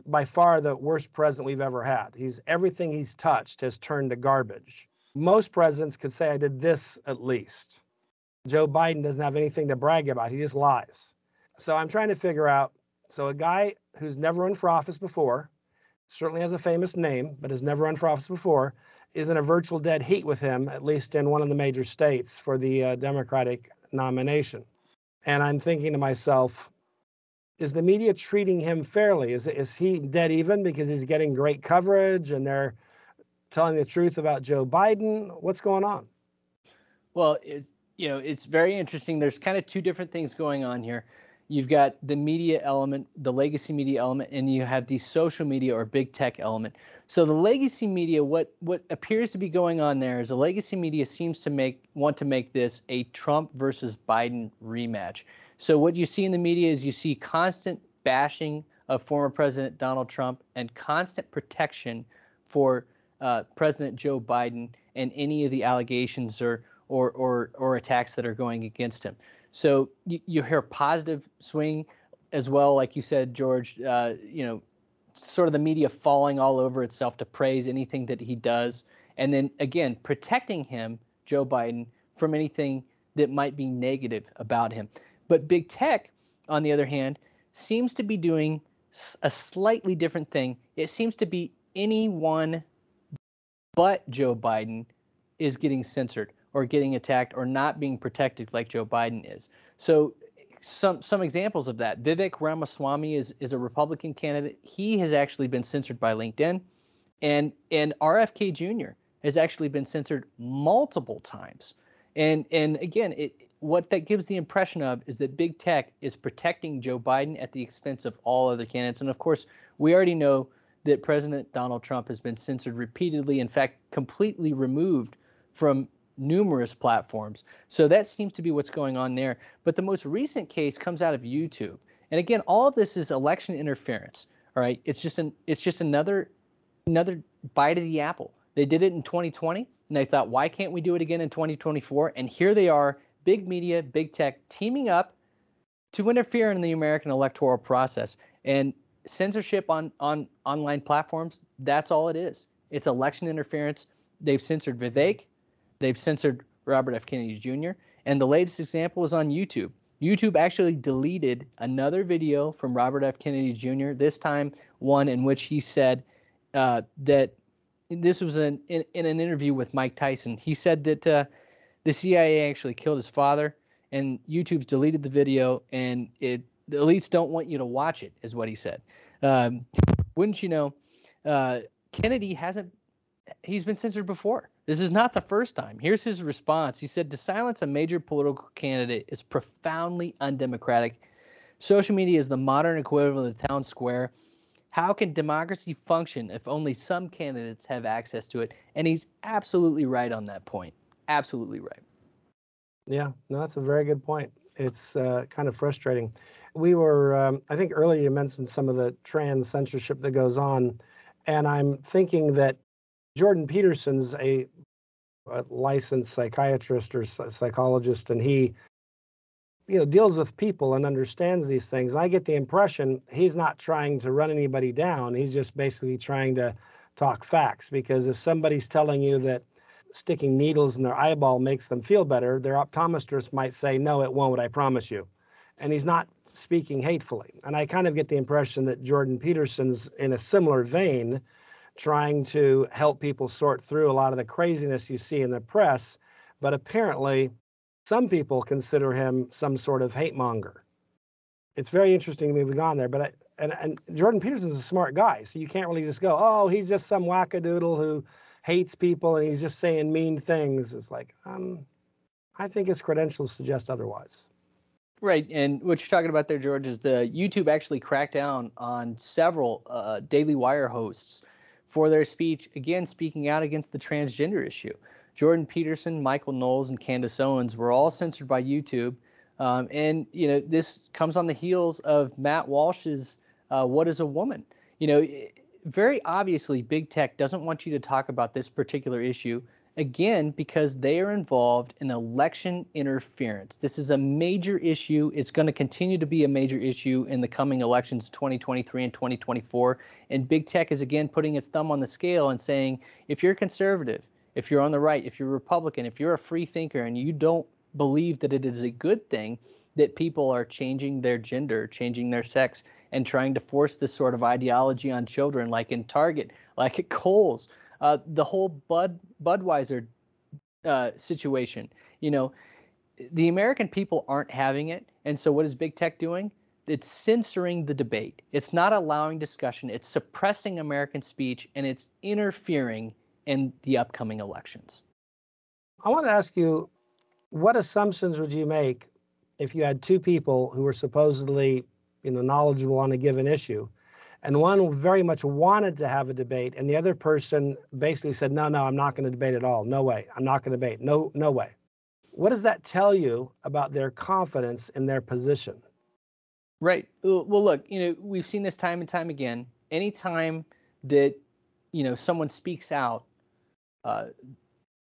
by far the worst president we've ever had. Everything he's touched has turned to garbage. Most presidents could say I did this at least. Joe Biden doesn't have anything to brag about. He just lies. So I'm trying to figure out, so a guy who's never run for office before, certainly has a famous name, but has never run for office before, is in a virtual dead heat with him, at least in one of the major states for the Democratic nomination. And I'm thinking to myself, is the media treating him fairly? Is he dead even because he's getting great coverage and they're telling the truth about Joe Biden? What's going on? Well, it's very interesting. There's kind of two different things going on here. You've got the media element, the legacy media element, and you have the social media or big tech element. So the legacy media, what appears to be going on there is the legacy media seems to want to make this a Trump versus Biden rematch. So what you see in the media is you see constant bashing of former President Donald Trump and constant protection for President Joe Biden and any of the allegations or attacks that are going against him. So you hear positive swing as well, like you said, George, sort of the media falling all over itself to praise anything that he does. And then, again, protecting him, Joe Biden, from anything that might be negative about him. But big tech, on the other hand, seems to be doing a slightly different thing. It seems to be anyone but Joe Biden is getting censored or getting attacked or not being protected like Joe Biden is. So some examples of that. Vivek Ramaswamy is a Republican candidate. He has actually been censored by LinkedIn. And RFK Jr. has actually been censored multiple times. And again, what that gives the impression of is that big tech is protecting Joe Biden at the expense of all other candidates. And of course, we already know that President Donald Trump has been censored repeatedly, in fact, completely removed from numerous platforms. So that seems to be what's going on there. But the most recent case comes out of YouTube. And again, all of this is election interference. All right. It's just another bite of the apple. They did it in 2020 and they thought, why can't we do it again in 2024? And here they are, big media, big tech, teaming up to interfere in the American electoral process. And censorship on online platforms, that's all it is. It's election interference. They've censored Vivek. They've censored Robert F. Kennedy Jr. And the latest example is on YouTube. YouTube actually deleted another video from Robert F. Kennedy Jr., this time one in which he said that this was in an interview with Mike Tyson. He said that the CIA actually killed his father, and YouTube's deleted the video, and the elites don't want you to watch it, is what he said. wouldn't you know, Kennedy he's been censored before. This is not the first time. Here's his response. He said, to silence a major political candidate is profoundly undemocratic. Social media is the modern equivalent of the town square. How can democracy function if only some candidates have access to it? And he's absolutely right on that point. Absolutely right. Yeah, no, that's a very good point. It's kind of frustrating. We were, I think earlier you mentioned some of the trans censorship that goes on. And I'm thinking that Jordan Peterson's a licensed psychiatrist or psychologist, and he, you know, deals with people and understands these things. And I get the impression he's not trying to run anybody down. He's just basically trying to talk facts, because if somebody's telling you that sticking needles in their eyeball makes them feel better, their optometrist might say, no, it won't, I promise you. And he's not speaking hatefully. And I kind of get the impression that Jordan Peterson's in a similar vein, trying to help people sort through a lot of the craziness you see in the press. But apparently, some people consider him some sort of hate monger. It's very interesting moving on there. But and Jordan Peterson's a smart guy, so you can't really just go, oh, he's just some wackadoodle who hates people and he's just saying mean things. It's like, I think his credentials suggest otherwise. Right. And what you're talking about there, George, is the YouTube actually cracked down on several Daily Wire hosts for their speech, again, speaking out against the transgender issue. Jordan Peterson, Michael Knowles, and Candace Owens were all censored by YouTube. And, you know, this comes on the heels of Matt Walsh's What is a Woman? You know, very obviously, big tech doesn't want you to talk about this particular issue, again, because they are involved in election interference. This is a major issue. It's going to continue to be a major issue in the coming elections, 2023 and 2024. And big tech is, again, putting its thumb on the scale and saying, if you're conservative, if you're on the right, if you're Republican, if you're a free thinker and you don't believe that it is a good thing that people are changing their gender, changing their sex, and trying to force this sort of ideology on children, like in Target, like at Kohl's, the whole Budweiser situation. You know, the American people aren't having it. And so what is big tech doing? It's censoring the debate. It's not allowing discussion. It's suppressing American speech, and it's interfering in the upcoming elections. I want to ask you, what assumptions would you make if you had two people who were supposedly, you know, knowledgeable on a given issue, and one very much wanted to have a debate, and the other person basically said, no, I'm not going to debate at all. No way. I'm not going to debate. No way. What does that tell you about their confidence in their position? Right. Well, look, you know, we've seen this time and time again. Anytime that, you know, someone speaks out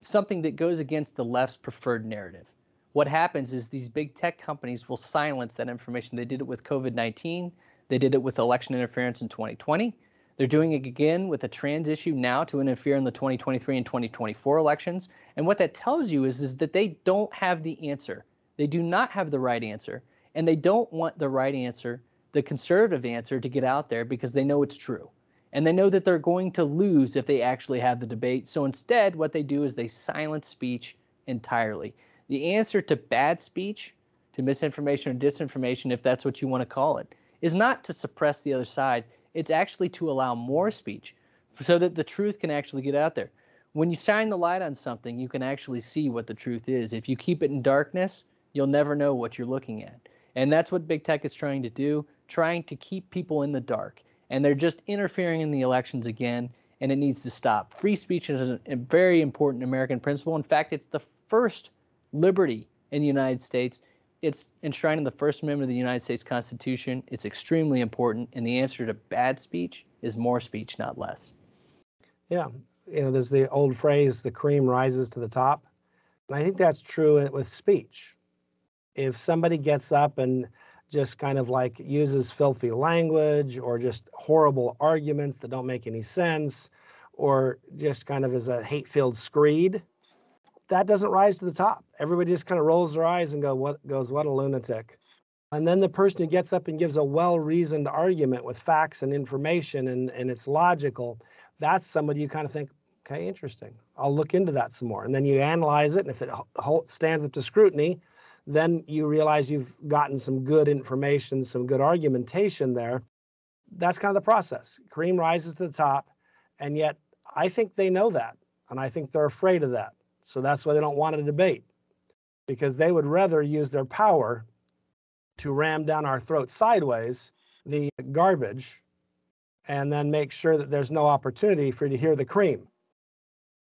something that goes against the left's preferred narrative, what happens is these big tech companies will silence that information. They did it with COVID-19. They did it with election interference in 2020. They're doing it again with a trans issue now to interfere in the 2023 and 2024 elections. And what that tells you is that they don't have the answer. They do not have the right answer. And they don't want the right answer, the conservative answer, to get out there, because they know it's true. And they know that they're going to lose if they actually have the debate. So instead, what they do is they silence speech entirely. The answer to bad speech, to misinformation or disinformation, if that's what you want to call it, is not to suppress the other side. It's actually to allow more speech so that the truth can actually get out there. When you shine the light on something, you can actually see what the truth is. If you keep it in darkness, you'll never know what you're looking at. And that's what big tech is trying to do, trying to keep people in the dark. And they're just interfering in the elections again, and it needs to stop. Free speech is a very important American principle. In fact, it's the first liberty in the United States. It's enshrined in the First Amendment of the United States Constitution. It's extremely important, and the answer to bad speech is more speech, not less. Yeah, you know, there's the old phrase, the cream rises to the top, and I think that's true with speech. If somebody gets up and just kind of like uses filthy language or just horrible arguments that don't make any sense, or just kind of is a hate-filled screed, that doesn't rise to the top. Everybody just kind of rolls their eyes and what a lunatic. And then the person who gets up and gives a well-reasoned argument with facts and information, and it's logical, that's somebody you kind of think, okay, interesting. I'll look into that some more. And then you analyze it, and if it stands up to scrutiny, then you realize you've gotten some good information, some good argumentation there. that's kind of the process. Cream rises to the top. And yet I think they know that. And I think they're afraid of that. So that's why they don't want to debate, because they would rather use their power to ram down our throats sideways the garbage and then make sure that there's no opportunity for you to hear the cream.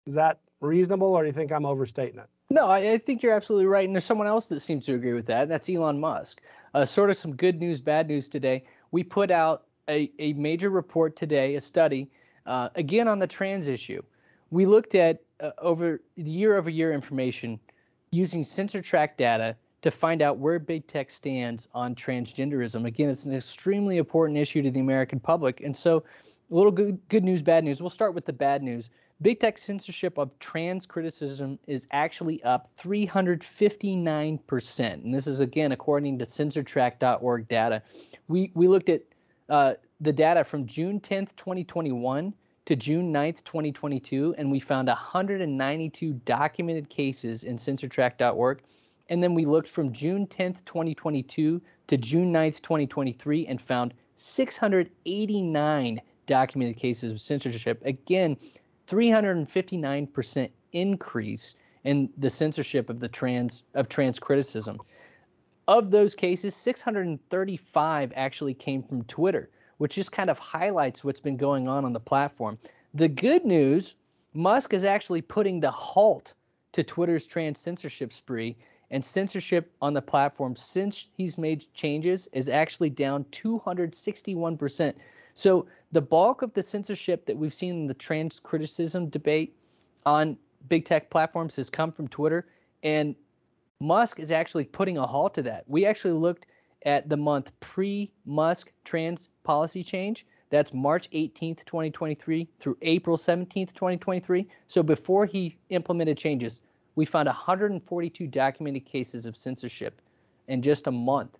Is that reasonable, or do you think I'm overstating it? No, I think you're absolutely right. And there's someone else that seems to agree with that, and that's Elon Musk. Sort of some good news, bad news today. We put out a major report today, a study, again on the trans issue. We looked at over the year-over-year information using censor track data to find out where big tech stands on transgenderism. Again, it's an extremely important issue to the American public. And so a little good news, bad news. We'll start with the bad news. Big tech censorship of trans criticism is actually up 359%. And this is, again, according to censortrack.org data. We looked at the data from June 10th, 2021 to June 9th, 2022, and we found 192 documented cases in censortrack.org. And then we looked from June 10th, 2022 to June 9th, 2023, and found 689 documented cases of censorship. Again, 359% increase in the censorship of the trans criticism. Of those cases, 635 actually came from Twitter, which just kind of highlights what's been going on the platform. The good news, Musk is actually putting the halt to Twitter's trans censorship spree, and censorship on the platform since he's made changes is actually down 261%. So the bulk of the censorship that we've seen in the trans criticism debate on big tech platforms has come from Twitter, and Musk is actually putting a halt to that. We actually looked at the month pre-Musk trans policy change. That's March 18th, 2023 through April 17th, 2023. So before he implemented changes, we found 142 documented cases of censorship in just a month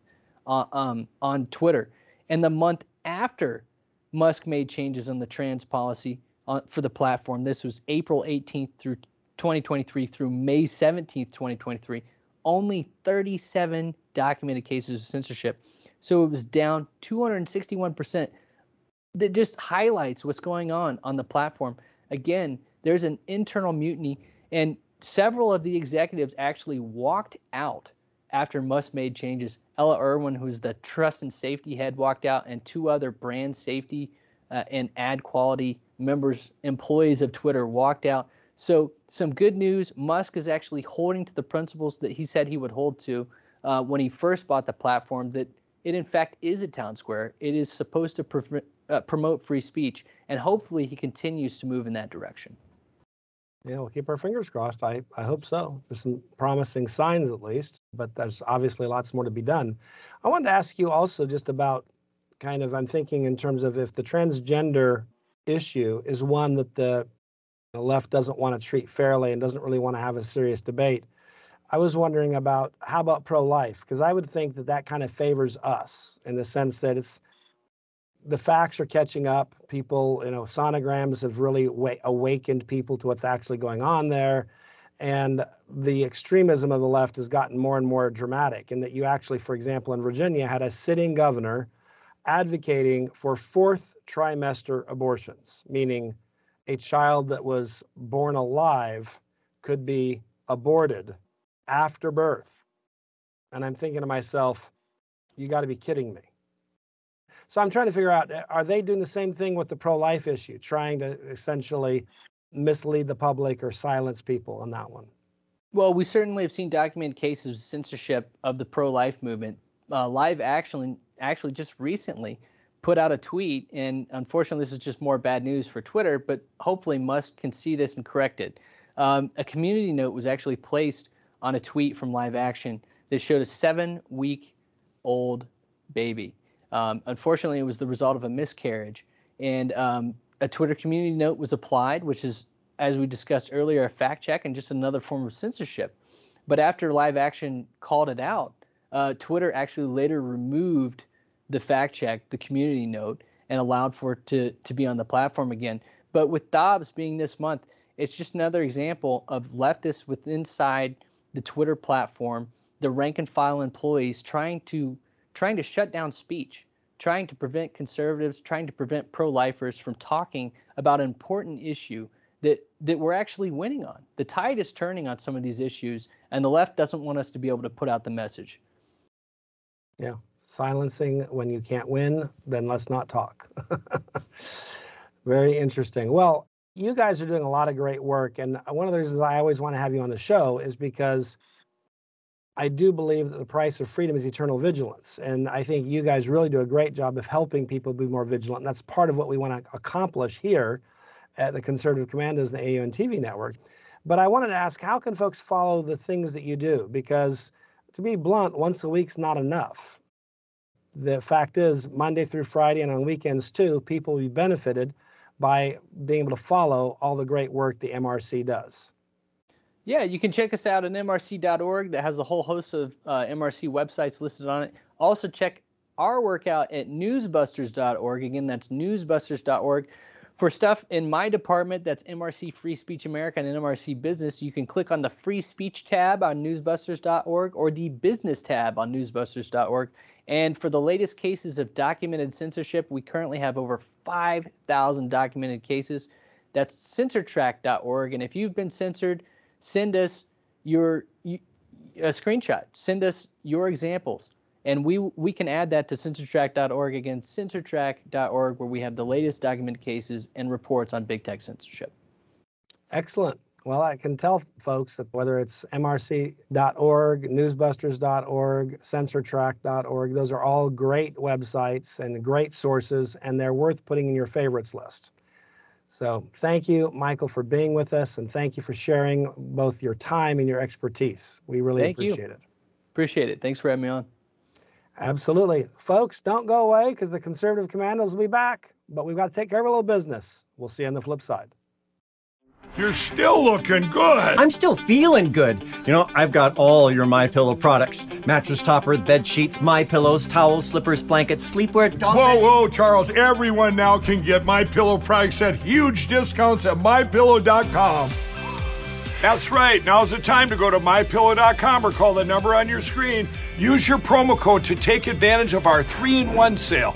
on Twitter. And the month after Musk made changes on the trans policy for the platform, this was April 18th through 2023 through May 17th, 2023, only 37 documented cases of censorship. So it was down 261%. That just highlights what's going on the platform. Again, there's an internal mutiny, and several of the executives actually walked out after Musk made changes. Ella Irwin, who's the trust and safety head, walked out, and two other brand safety and ad quality members, employees of Twitter, walked out. So some good news. Musk is actually holding to the principles that he said he would hold to when he first bought the platform, that it in fact is a town square. It is supposed to promote free speech, and hopefully he continues to move in that direction. Yeah, we'll keep our fingers crossed. I hope so. There's some promising signs at least, but there's obviously lots more to be done. I wanted to ask you also just about kind of, I'm thinking in terms of if the transgender issue is one that the left doesn't want to treat fairly and doesn't really want to have a serious debate. I was wondering about how about pro-life? Because I would think that that kind of favors us in the sense that it's the facts are catching up. People, sonograms have really awakened people to what's actually going on there. And the extremism of the left has gotten more and more dramatic in that you actually, for example, in Virginia, had a sitting governor advocating for fourth trimester abortions, meaning a child that was born alive could be aborted after birth. And I'm thinking to myself, you got to be kidding me. So I'm trying to figure out, are they doing the same thing with the pro-life issue, trying to essentially mislead the public or silence people on that one? Well, we certainly have seen documented cases of censorship of the pro-life movement. Live Action actually just recently put out a tweet, and unfortunately this is just more bad news for Twitter, but hopefully Musk can see this and correct it. A community note was actually placed on a tweet from Live Action that showed a 7-week-old baby. Unfortunately, it was the result of a miscarriage, and a Twitter community note was applied, which is, as we discussed earlier, a fact check and just another form of censorship. But after Live Action called it out, Twitter actually later removed the fact check, the community note, and allowed for it to be on the platform again. But with Dobbs being this month, it's just another example of leftists within inside the Twitter platform, the rank and file employees trying to shut down speech, trying to prevent conservatives, trying to prevent pro-lifers from talking about an important issue that we're actually winning on. The tide is turning on some of these issues, and the left doesn't want us to be able to put out the message. Yeah, silencing when you can't win, then let's not talk. Very interesting. Well, you guys are doing a lot of great work, and one of the reasons I always want to have you on the show is because I do believe that the price of freedom is eternal vigilance, and I think you guys really do a great job of helping people be more vigilant, and that's part of what we want to accomplish here at the Conservative Commandos and the AUN TV network. But I wanted to ask, how can folks follow the things that you do? Because to be blunt, once a week's not enough. The fact is, Monday through Friday and on weekends too, people will be benefited by being able to follow all the great work the MRC does. Yeah, you can check us out at mrc.org. That has a whole host of MRC websites listed on it. Also check our work out at newsbusters.org. Again, that's newsbusters.org. For stuff in my department, that's MRC Free Speech America and MRC Business, you can click on the Free Speech tab on newsbusters.org or the Business tab on newsbusters.org. And for the latest cases of documented censorship, we currently have over 5,000 documented cases. That's censortrack.org. And if you've been censored, send us a screenshot. Send us your examples. And we can add that to censortrack.org, again, censortrack.org, where we have the latest documented cases and reports on big tech censorship. Excellent. Well, I can tell folks that whether it's mrc.org, newsbusters.org, censortrack.org, those are all great websites and great sources, and they're worth putting in your favorites list. So thank you, Michael, for being with us, and thank you for sharing both your time and your expertise. We really appreciate it. Appreciate it. Thanks for having me on. Absolutely. Folks, don't go away, because the Conservative Commandos will be back, but we've got to take care of a little business. We'll see you on the flip side. You're still looking good. I'm still feeling good. You know, I've got all your MyPillow products. Mattress topper, bed sheets, MyPillows, towels, slippers, blankets, sleepwear, dog beds. Whoa, Charles. Everyone now can get MyPillow products at huge discounts at MyPillow.com. That's right. Now's the time to go to MyPillow.com or call the number on your screen. Use your promo code to take advantage of our 3-in-1 sale.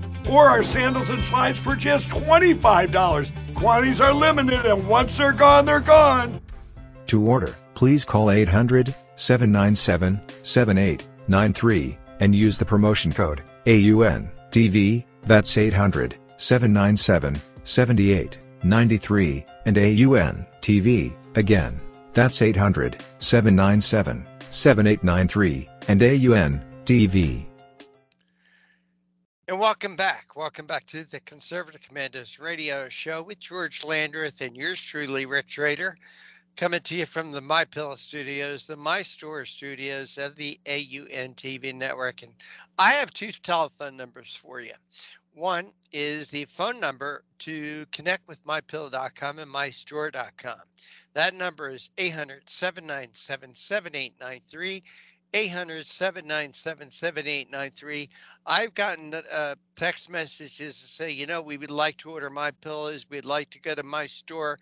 or our sandals and slides for just $25. Quantities are limited, and once they're gone, they're gone. To order, please call 800-797-7893 and use the promotion code AUNTV, that's 800-797-7893, and AUNTV, again. That's 800-797-7893 and AUN TV. And welcome back. Welcome back to the Conservative Commandos radio show with George Landrith and yours truly, Rick Trader, coming to you from the MyPillow studios, the MyStore studios of the AUN TV network. And I have two telephone numbers for you. One is the phone number to connect with MyPillow.com and MyStore.com. That number is 800-797-7893, 800-797-7893. I've gotten text messages that say, you know, we would like to order MyPillows. We'd like to go to MyStore.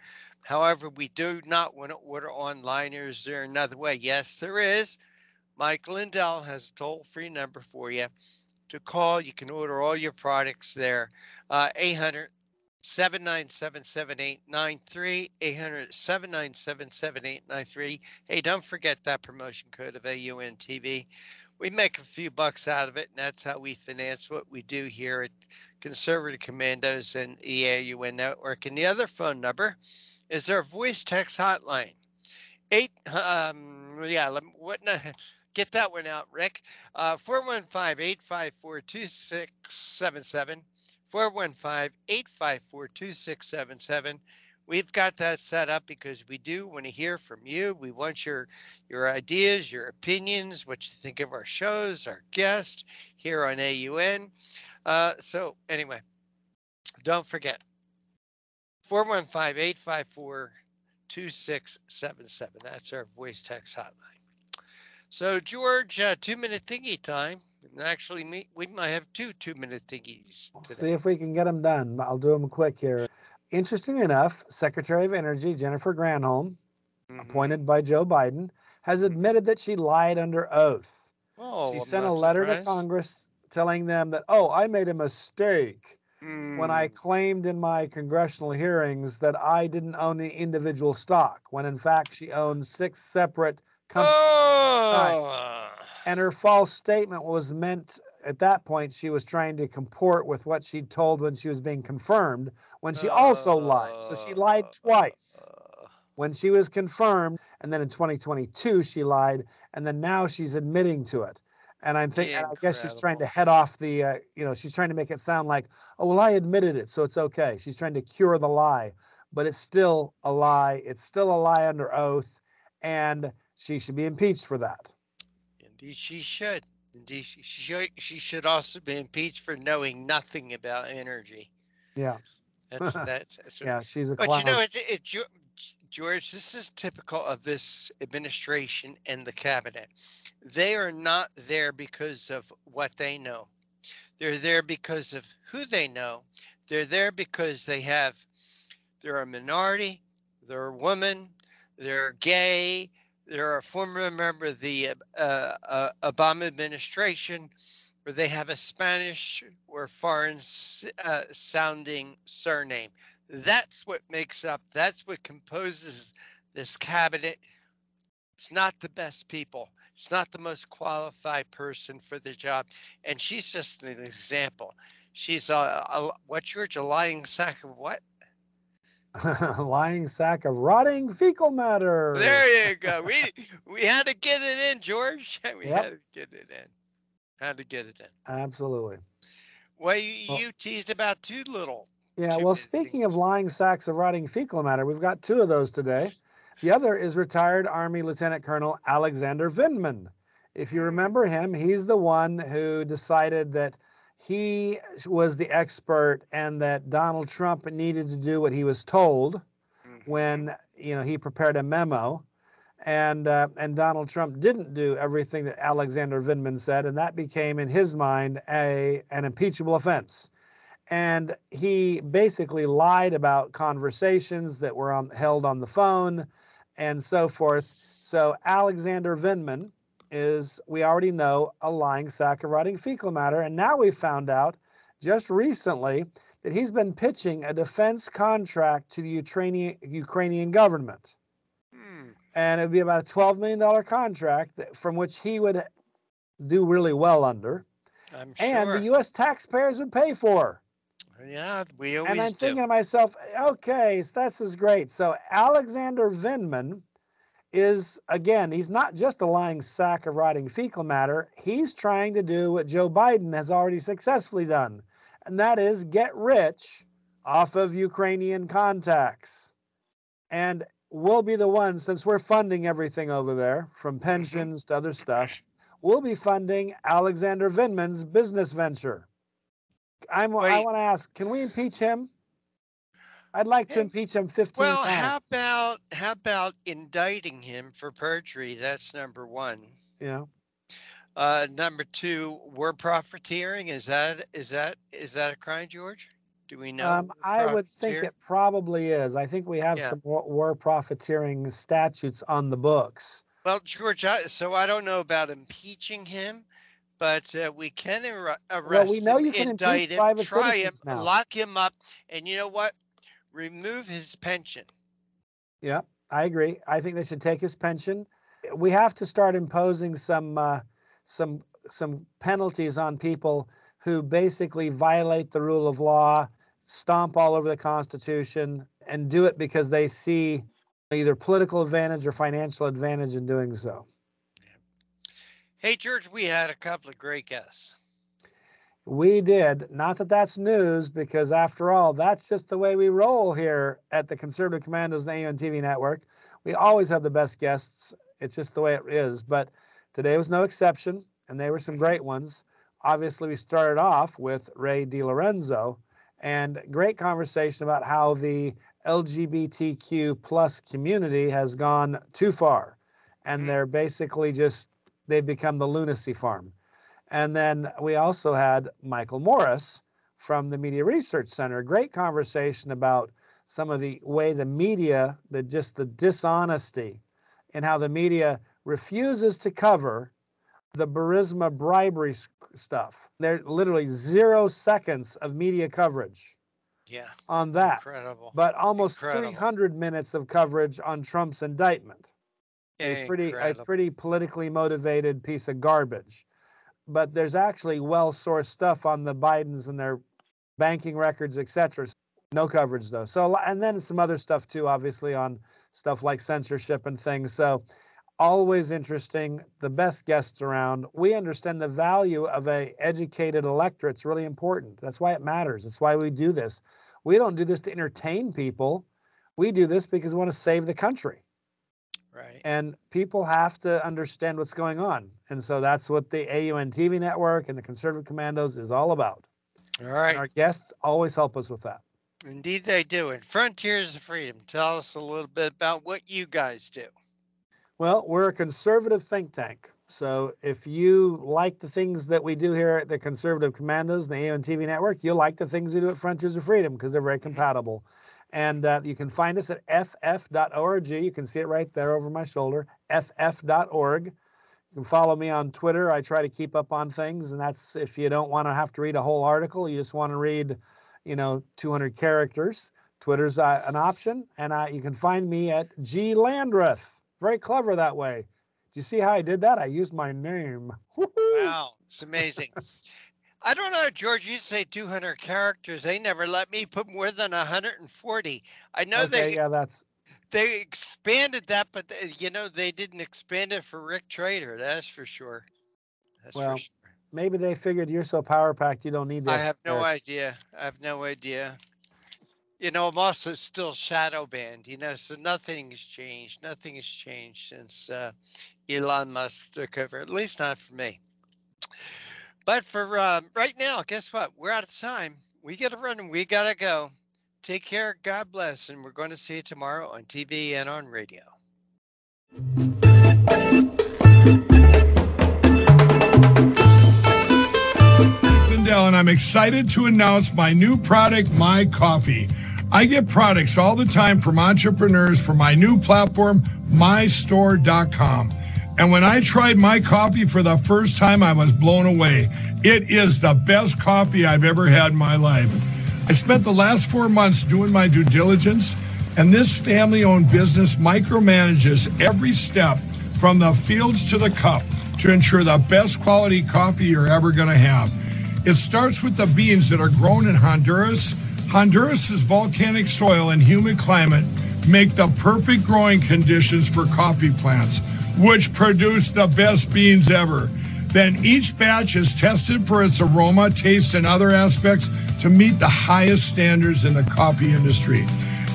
However, we do not want to order online. Or is there another way? Yes, there is. Mike Lindell has a toll-free number for you to call. You can order all your products there. 800-797-7893, 800-797-7893. Hey, don't forget that promotion code of AUNTV. We make a few bucks out of it, and that's how we finance what we do here at Conservative Commandos and the AUN Network. And the other phone number is our voice text hotline. Get that one out, Rick. 415-854-2677. 415-854-2677. We've got that set up because we do want to hear from you. We want your ideas, your opinions, what you think of our shows, our guests here on AUN. So anyway, Don't forget, 415-854-2677. That's our voice text hotline. So, George, two-minute thingy time. And actually, we might have two-minute thingies today. See if we can get them done. I'll do them quick here. Interesting enough, Secretary of Energy Jennifer Granholm, appointed by Joe Biden, has admitted that she lied under oath. Oh, she sent a letter to Congress telling them that, oh, I made a mistake when I claimed in my congressional hearings that I didn't own any individual stock, when in fact she owned 6 separate companies. Oh. And her false statement was meant, at that point, she was trying to comport with what she told when she was being confirmed, when she also lied. So she lied twice when she was confirmed, and then in 2022 she lied, and then now she's admitting to it. And I'm thinking, I guess she's trying to head off the, you know, she's trying to make it sound like, oh, well, I admitted it, so it's okay. She's trying to cure the lie, but it's still a lie. It's still a lie under oath, and she should be impeached for that. Indeed, she should. Indeed, she should also be impeached for knowing nothing about energy. Yeah. That's yeah, she's a clown. But, you know, George, this is typical of this administration and the cabinet. They are not there because of what they know. They're there because of who they know. They're there because they're a minority, they're a woman, they're gay, they're a former member of the Obama administration, or they have a Spanish or foreign sounding surname. That's what makes up, that's what composes this cabinet. It's not the best people. It's not the most qualified person for the job. And she's just an example. She's what, George, a lying sack of what? A lying sack of rotting fecal matter. There you go. We had to get it in, George. Had to get it in. Absolutely. Well, you teased about too little. Yeah, well, speaking of lying sacks of rotting fecal matter, we've got 2 of those today. The other is retired Army Lieutenant Colonel Alexander Vindman. If you remember him, he's the one who decided that he was the expert and that Donald Trump needed to do what he was told when, you know, he prepared a memo. And Donald Trump didn't do everything that Alexander Vindman said, and that became, in his mind, an impeachable offense. And he basically lied about conversations that were held on the phone and so forth. So Alexander Vindman is, we already know, a lying sack of rotting fecal matter. And now we found out just recently that he's been pitching a defense contract to the Ukrainian government. And it would be about a $12 million contract from which he would do really well under. I'm sure. And the U.S. taxpayers would pay for. Yeah, we always do. And I'm thinking to myself, okay, so this is great. So Alexander Vindman is, again, he's not just a lying sack of rotting fecal matter. He's trying to do what Joe Biden has already successfully done, and that is get rich off of Ukrainian contacts. And we'll be the ones, since we're funding everything over there, from pensions to other stuff, we'll be funding Alexander Vindman's business venture. I want to ask, can we impeach him? I'd like to impeach him 15 times. Well, how about indicting him for perjury? That's number 1. Yeah. Number 2, war profiteering. Is that a crime, George? Do we know? I would think it probably is. I think we have some war profiteering statutes on the books. Well, George, I don't know about impeaching him. But we can arrest him, indict him, try him, lock him up, and you know what? Remove his pension. Yeah, I agree. I think they should take his pension. We have to start imposing some penalties on people who basically violate the rule of law, stomp all over the Constitution, and do it because they see either political advantage or financial advantage in doing so. Hey, George, we had a couple of great guests. We did. Not that that's news, because after all, that's just the way we roll here at the Conservative Commandos and AUN TV Network. We always have the best guests. It's just the way it is. But today was no exception, and they were some great ones. Obviously, we started off with Ray DiLorenzo, and great conversation about how the LGBTQ plus community has gone too far. And they're basically just, they've become the lunacy farm. And then we also had Michael Morris from the Media Research Center. Great conversation about some of the way the media, just the dishonesty and how the media refuses to cover the Burisma bribery stuff. There's literally 0 seconds of media coverage on that. Incredible. But almost 300 minutes of coverage on Trump's indictment. A pretty politically motivated piece of garbage. But there's actually well-sourced stuff on the Bidens and their banking records, et cetera. No coverage, though. So, and then some other stuff, too, obviously, on stuff like censorship and things. So always interesting, the best guests around. We understand the value of an educated electorate. It's really important. That's why it matters. That's why we do this. We don't do this to entertain people. We do this because we want to save the country. Right. And people have to understand what's going on. And so that's what the AUN TV network and the Conservative Commandos is all about. All right. And our guests always help us with that. Indeed they do. And Frontiers of Freedom, tell us a little bit about what you guys do. Well, we're a conservative think tank. So if you like the things that we do here at the Conservative Commandos and the AUN TV network, you'll like the things we do at Frontiers of Freedom because they're very compatible. And you can find us at ff.org. You can see it right there over my shoulder, ff.org. You can follow me on Twitter. I try to keep up on things. And that's if you don't want to have to read a whole article, you just want to read, 200 characters. Twitter's an option. And you can find me at G. Landrith. Very clever that way. Do you see how I did that? I used my name. Woo-hoo! Wow, it's amazing. I don't know, George, you say 200 characters. They never let me put more than 140. I know they expanded that, but they didn't expand it for Rick Trader. That's for sure. Maybe they figured you're so power packed you don't need that. I have no idea. I'm also still shadow banned, so nothing's changed. Nothing has changed since Elon Musk took over, at least not for me. But for right now, guess what? We're out of time. We got to run. We got to go. Take care. God bless. And we're going to see you tomorrow on TV and on radio. Lindell, and I'm excited to announce my new product, My Coffee. I get products all the time from entrepreneurs for my new platform, MyStore.com. And when I tried My Coffee for the first time, I was blown away. It is the best coffee I've ever had in my life. I spent the last 4 months doing my due diligence, and this family-owned business micromanages every step from the fields to the cup to ensure the best quality coffee you're ever going to have. It starts with the beans that are grown in Honduras. Honduras's volcanic soil and humid climate make the perfect growing conditions for coffee plants, which produce the best beans ever. Then each batch is tested for its aroma, taste, and other aspects to meet the highest standards in the coffee industry.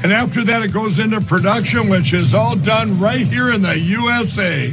And after that, it goes into production, which is all done right here in the USA.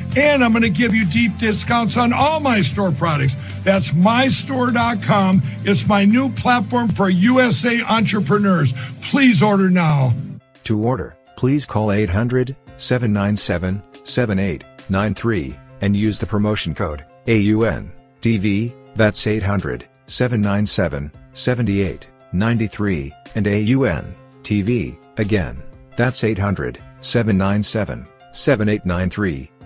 And I'm going to give you deep discounts on all my store products. That's mystore.com. It's my new platform for USA entrepreneurs. Please order now. To order, please call 800-797-7893 and use the promotion code AUNTV. That's 800-797-7893 and AUNTV. Again, that's 800-797-7893. 7893,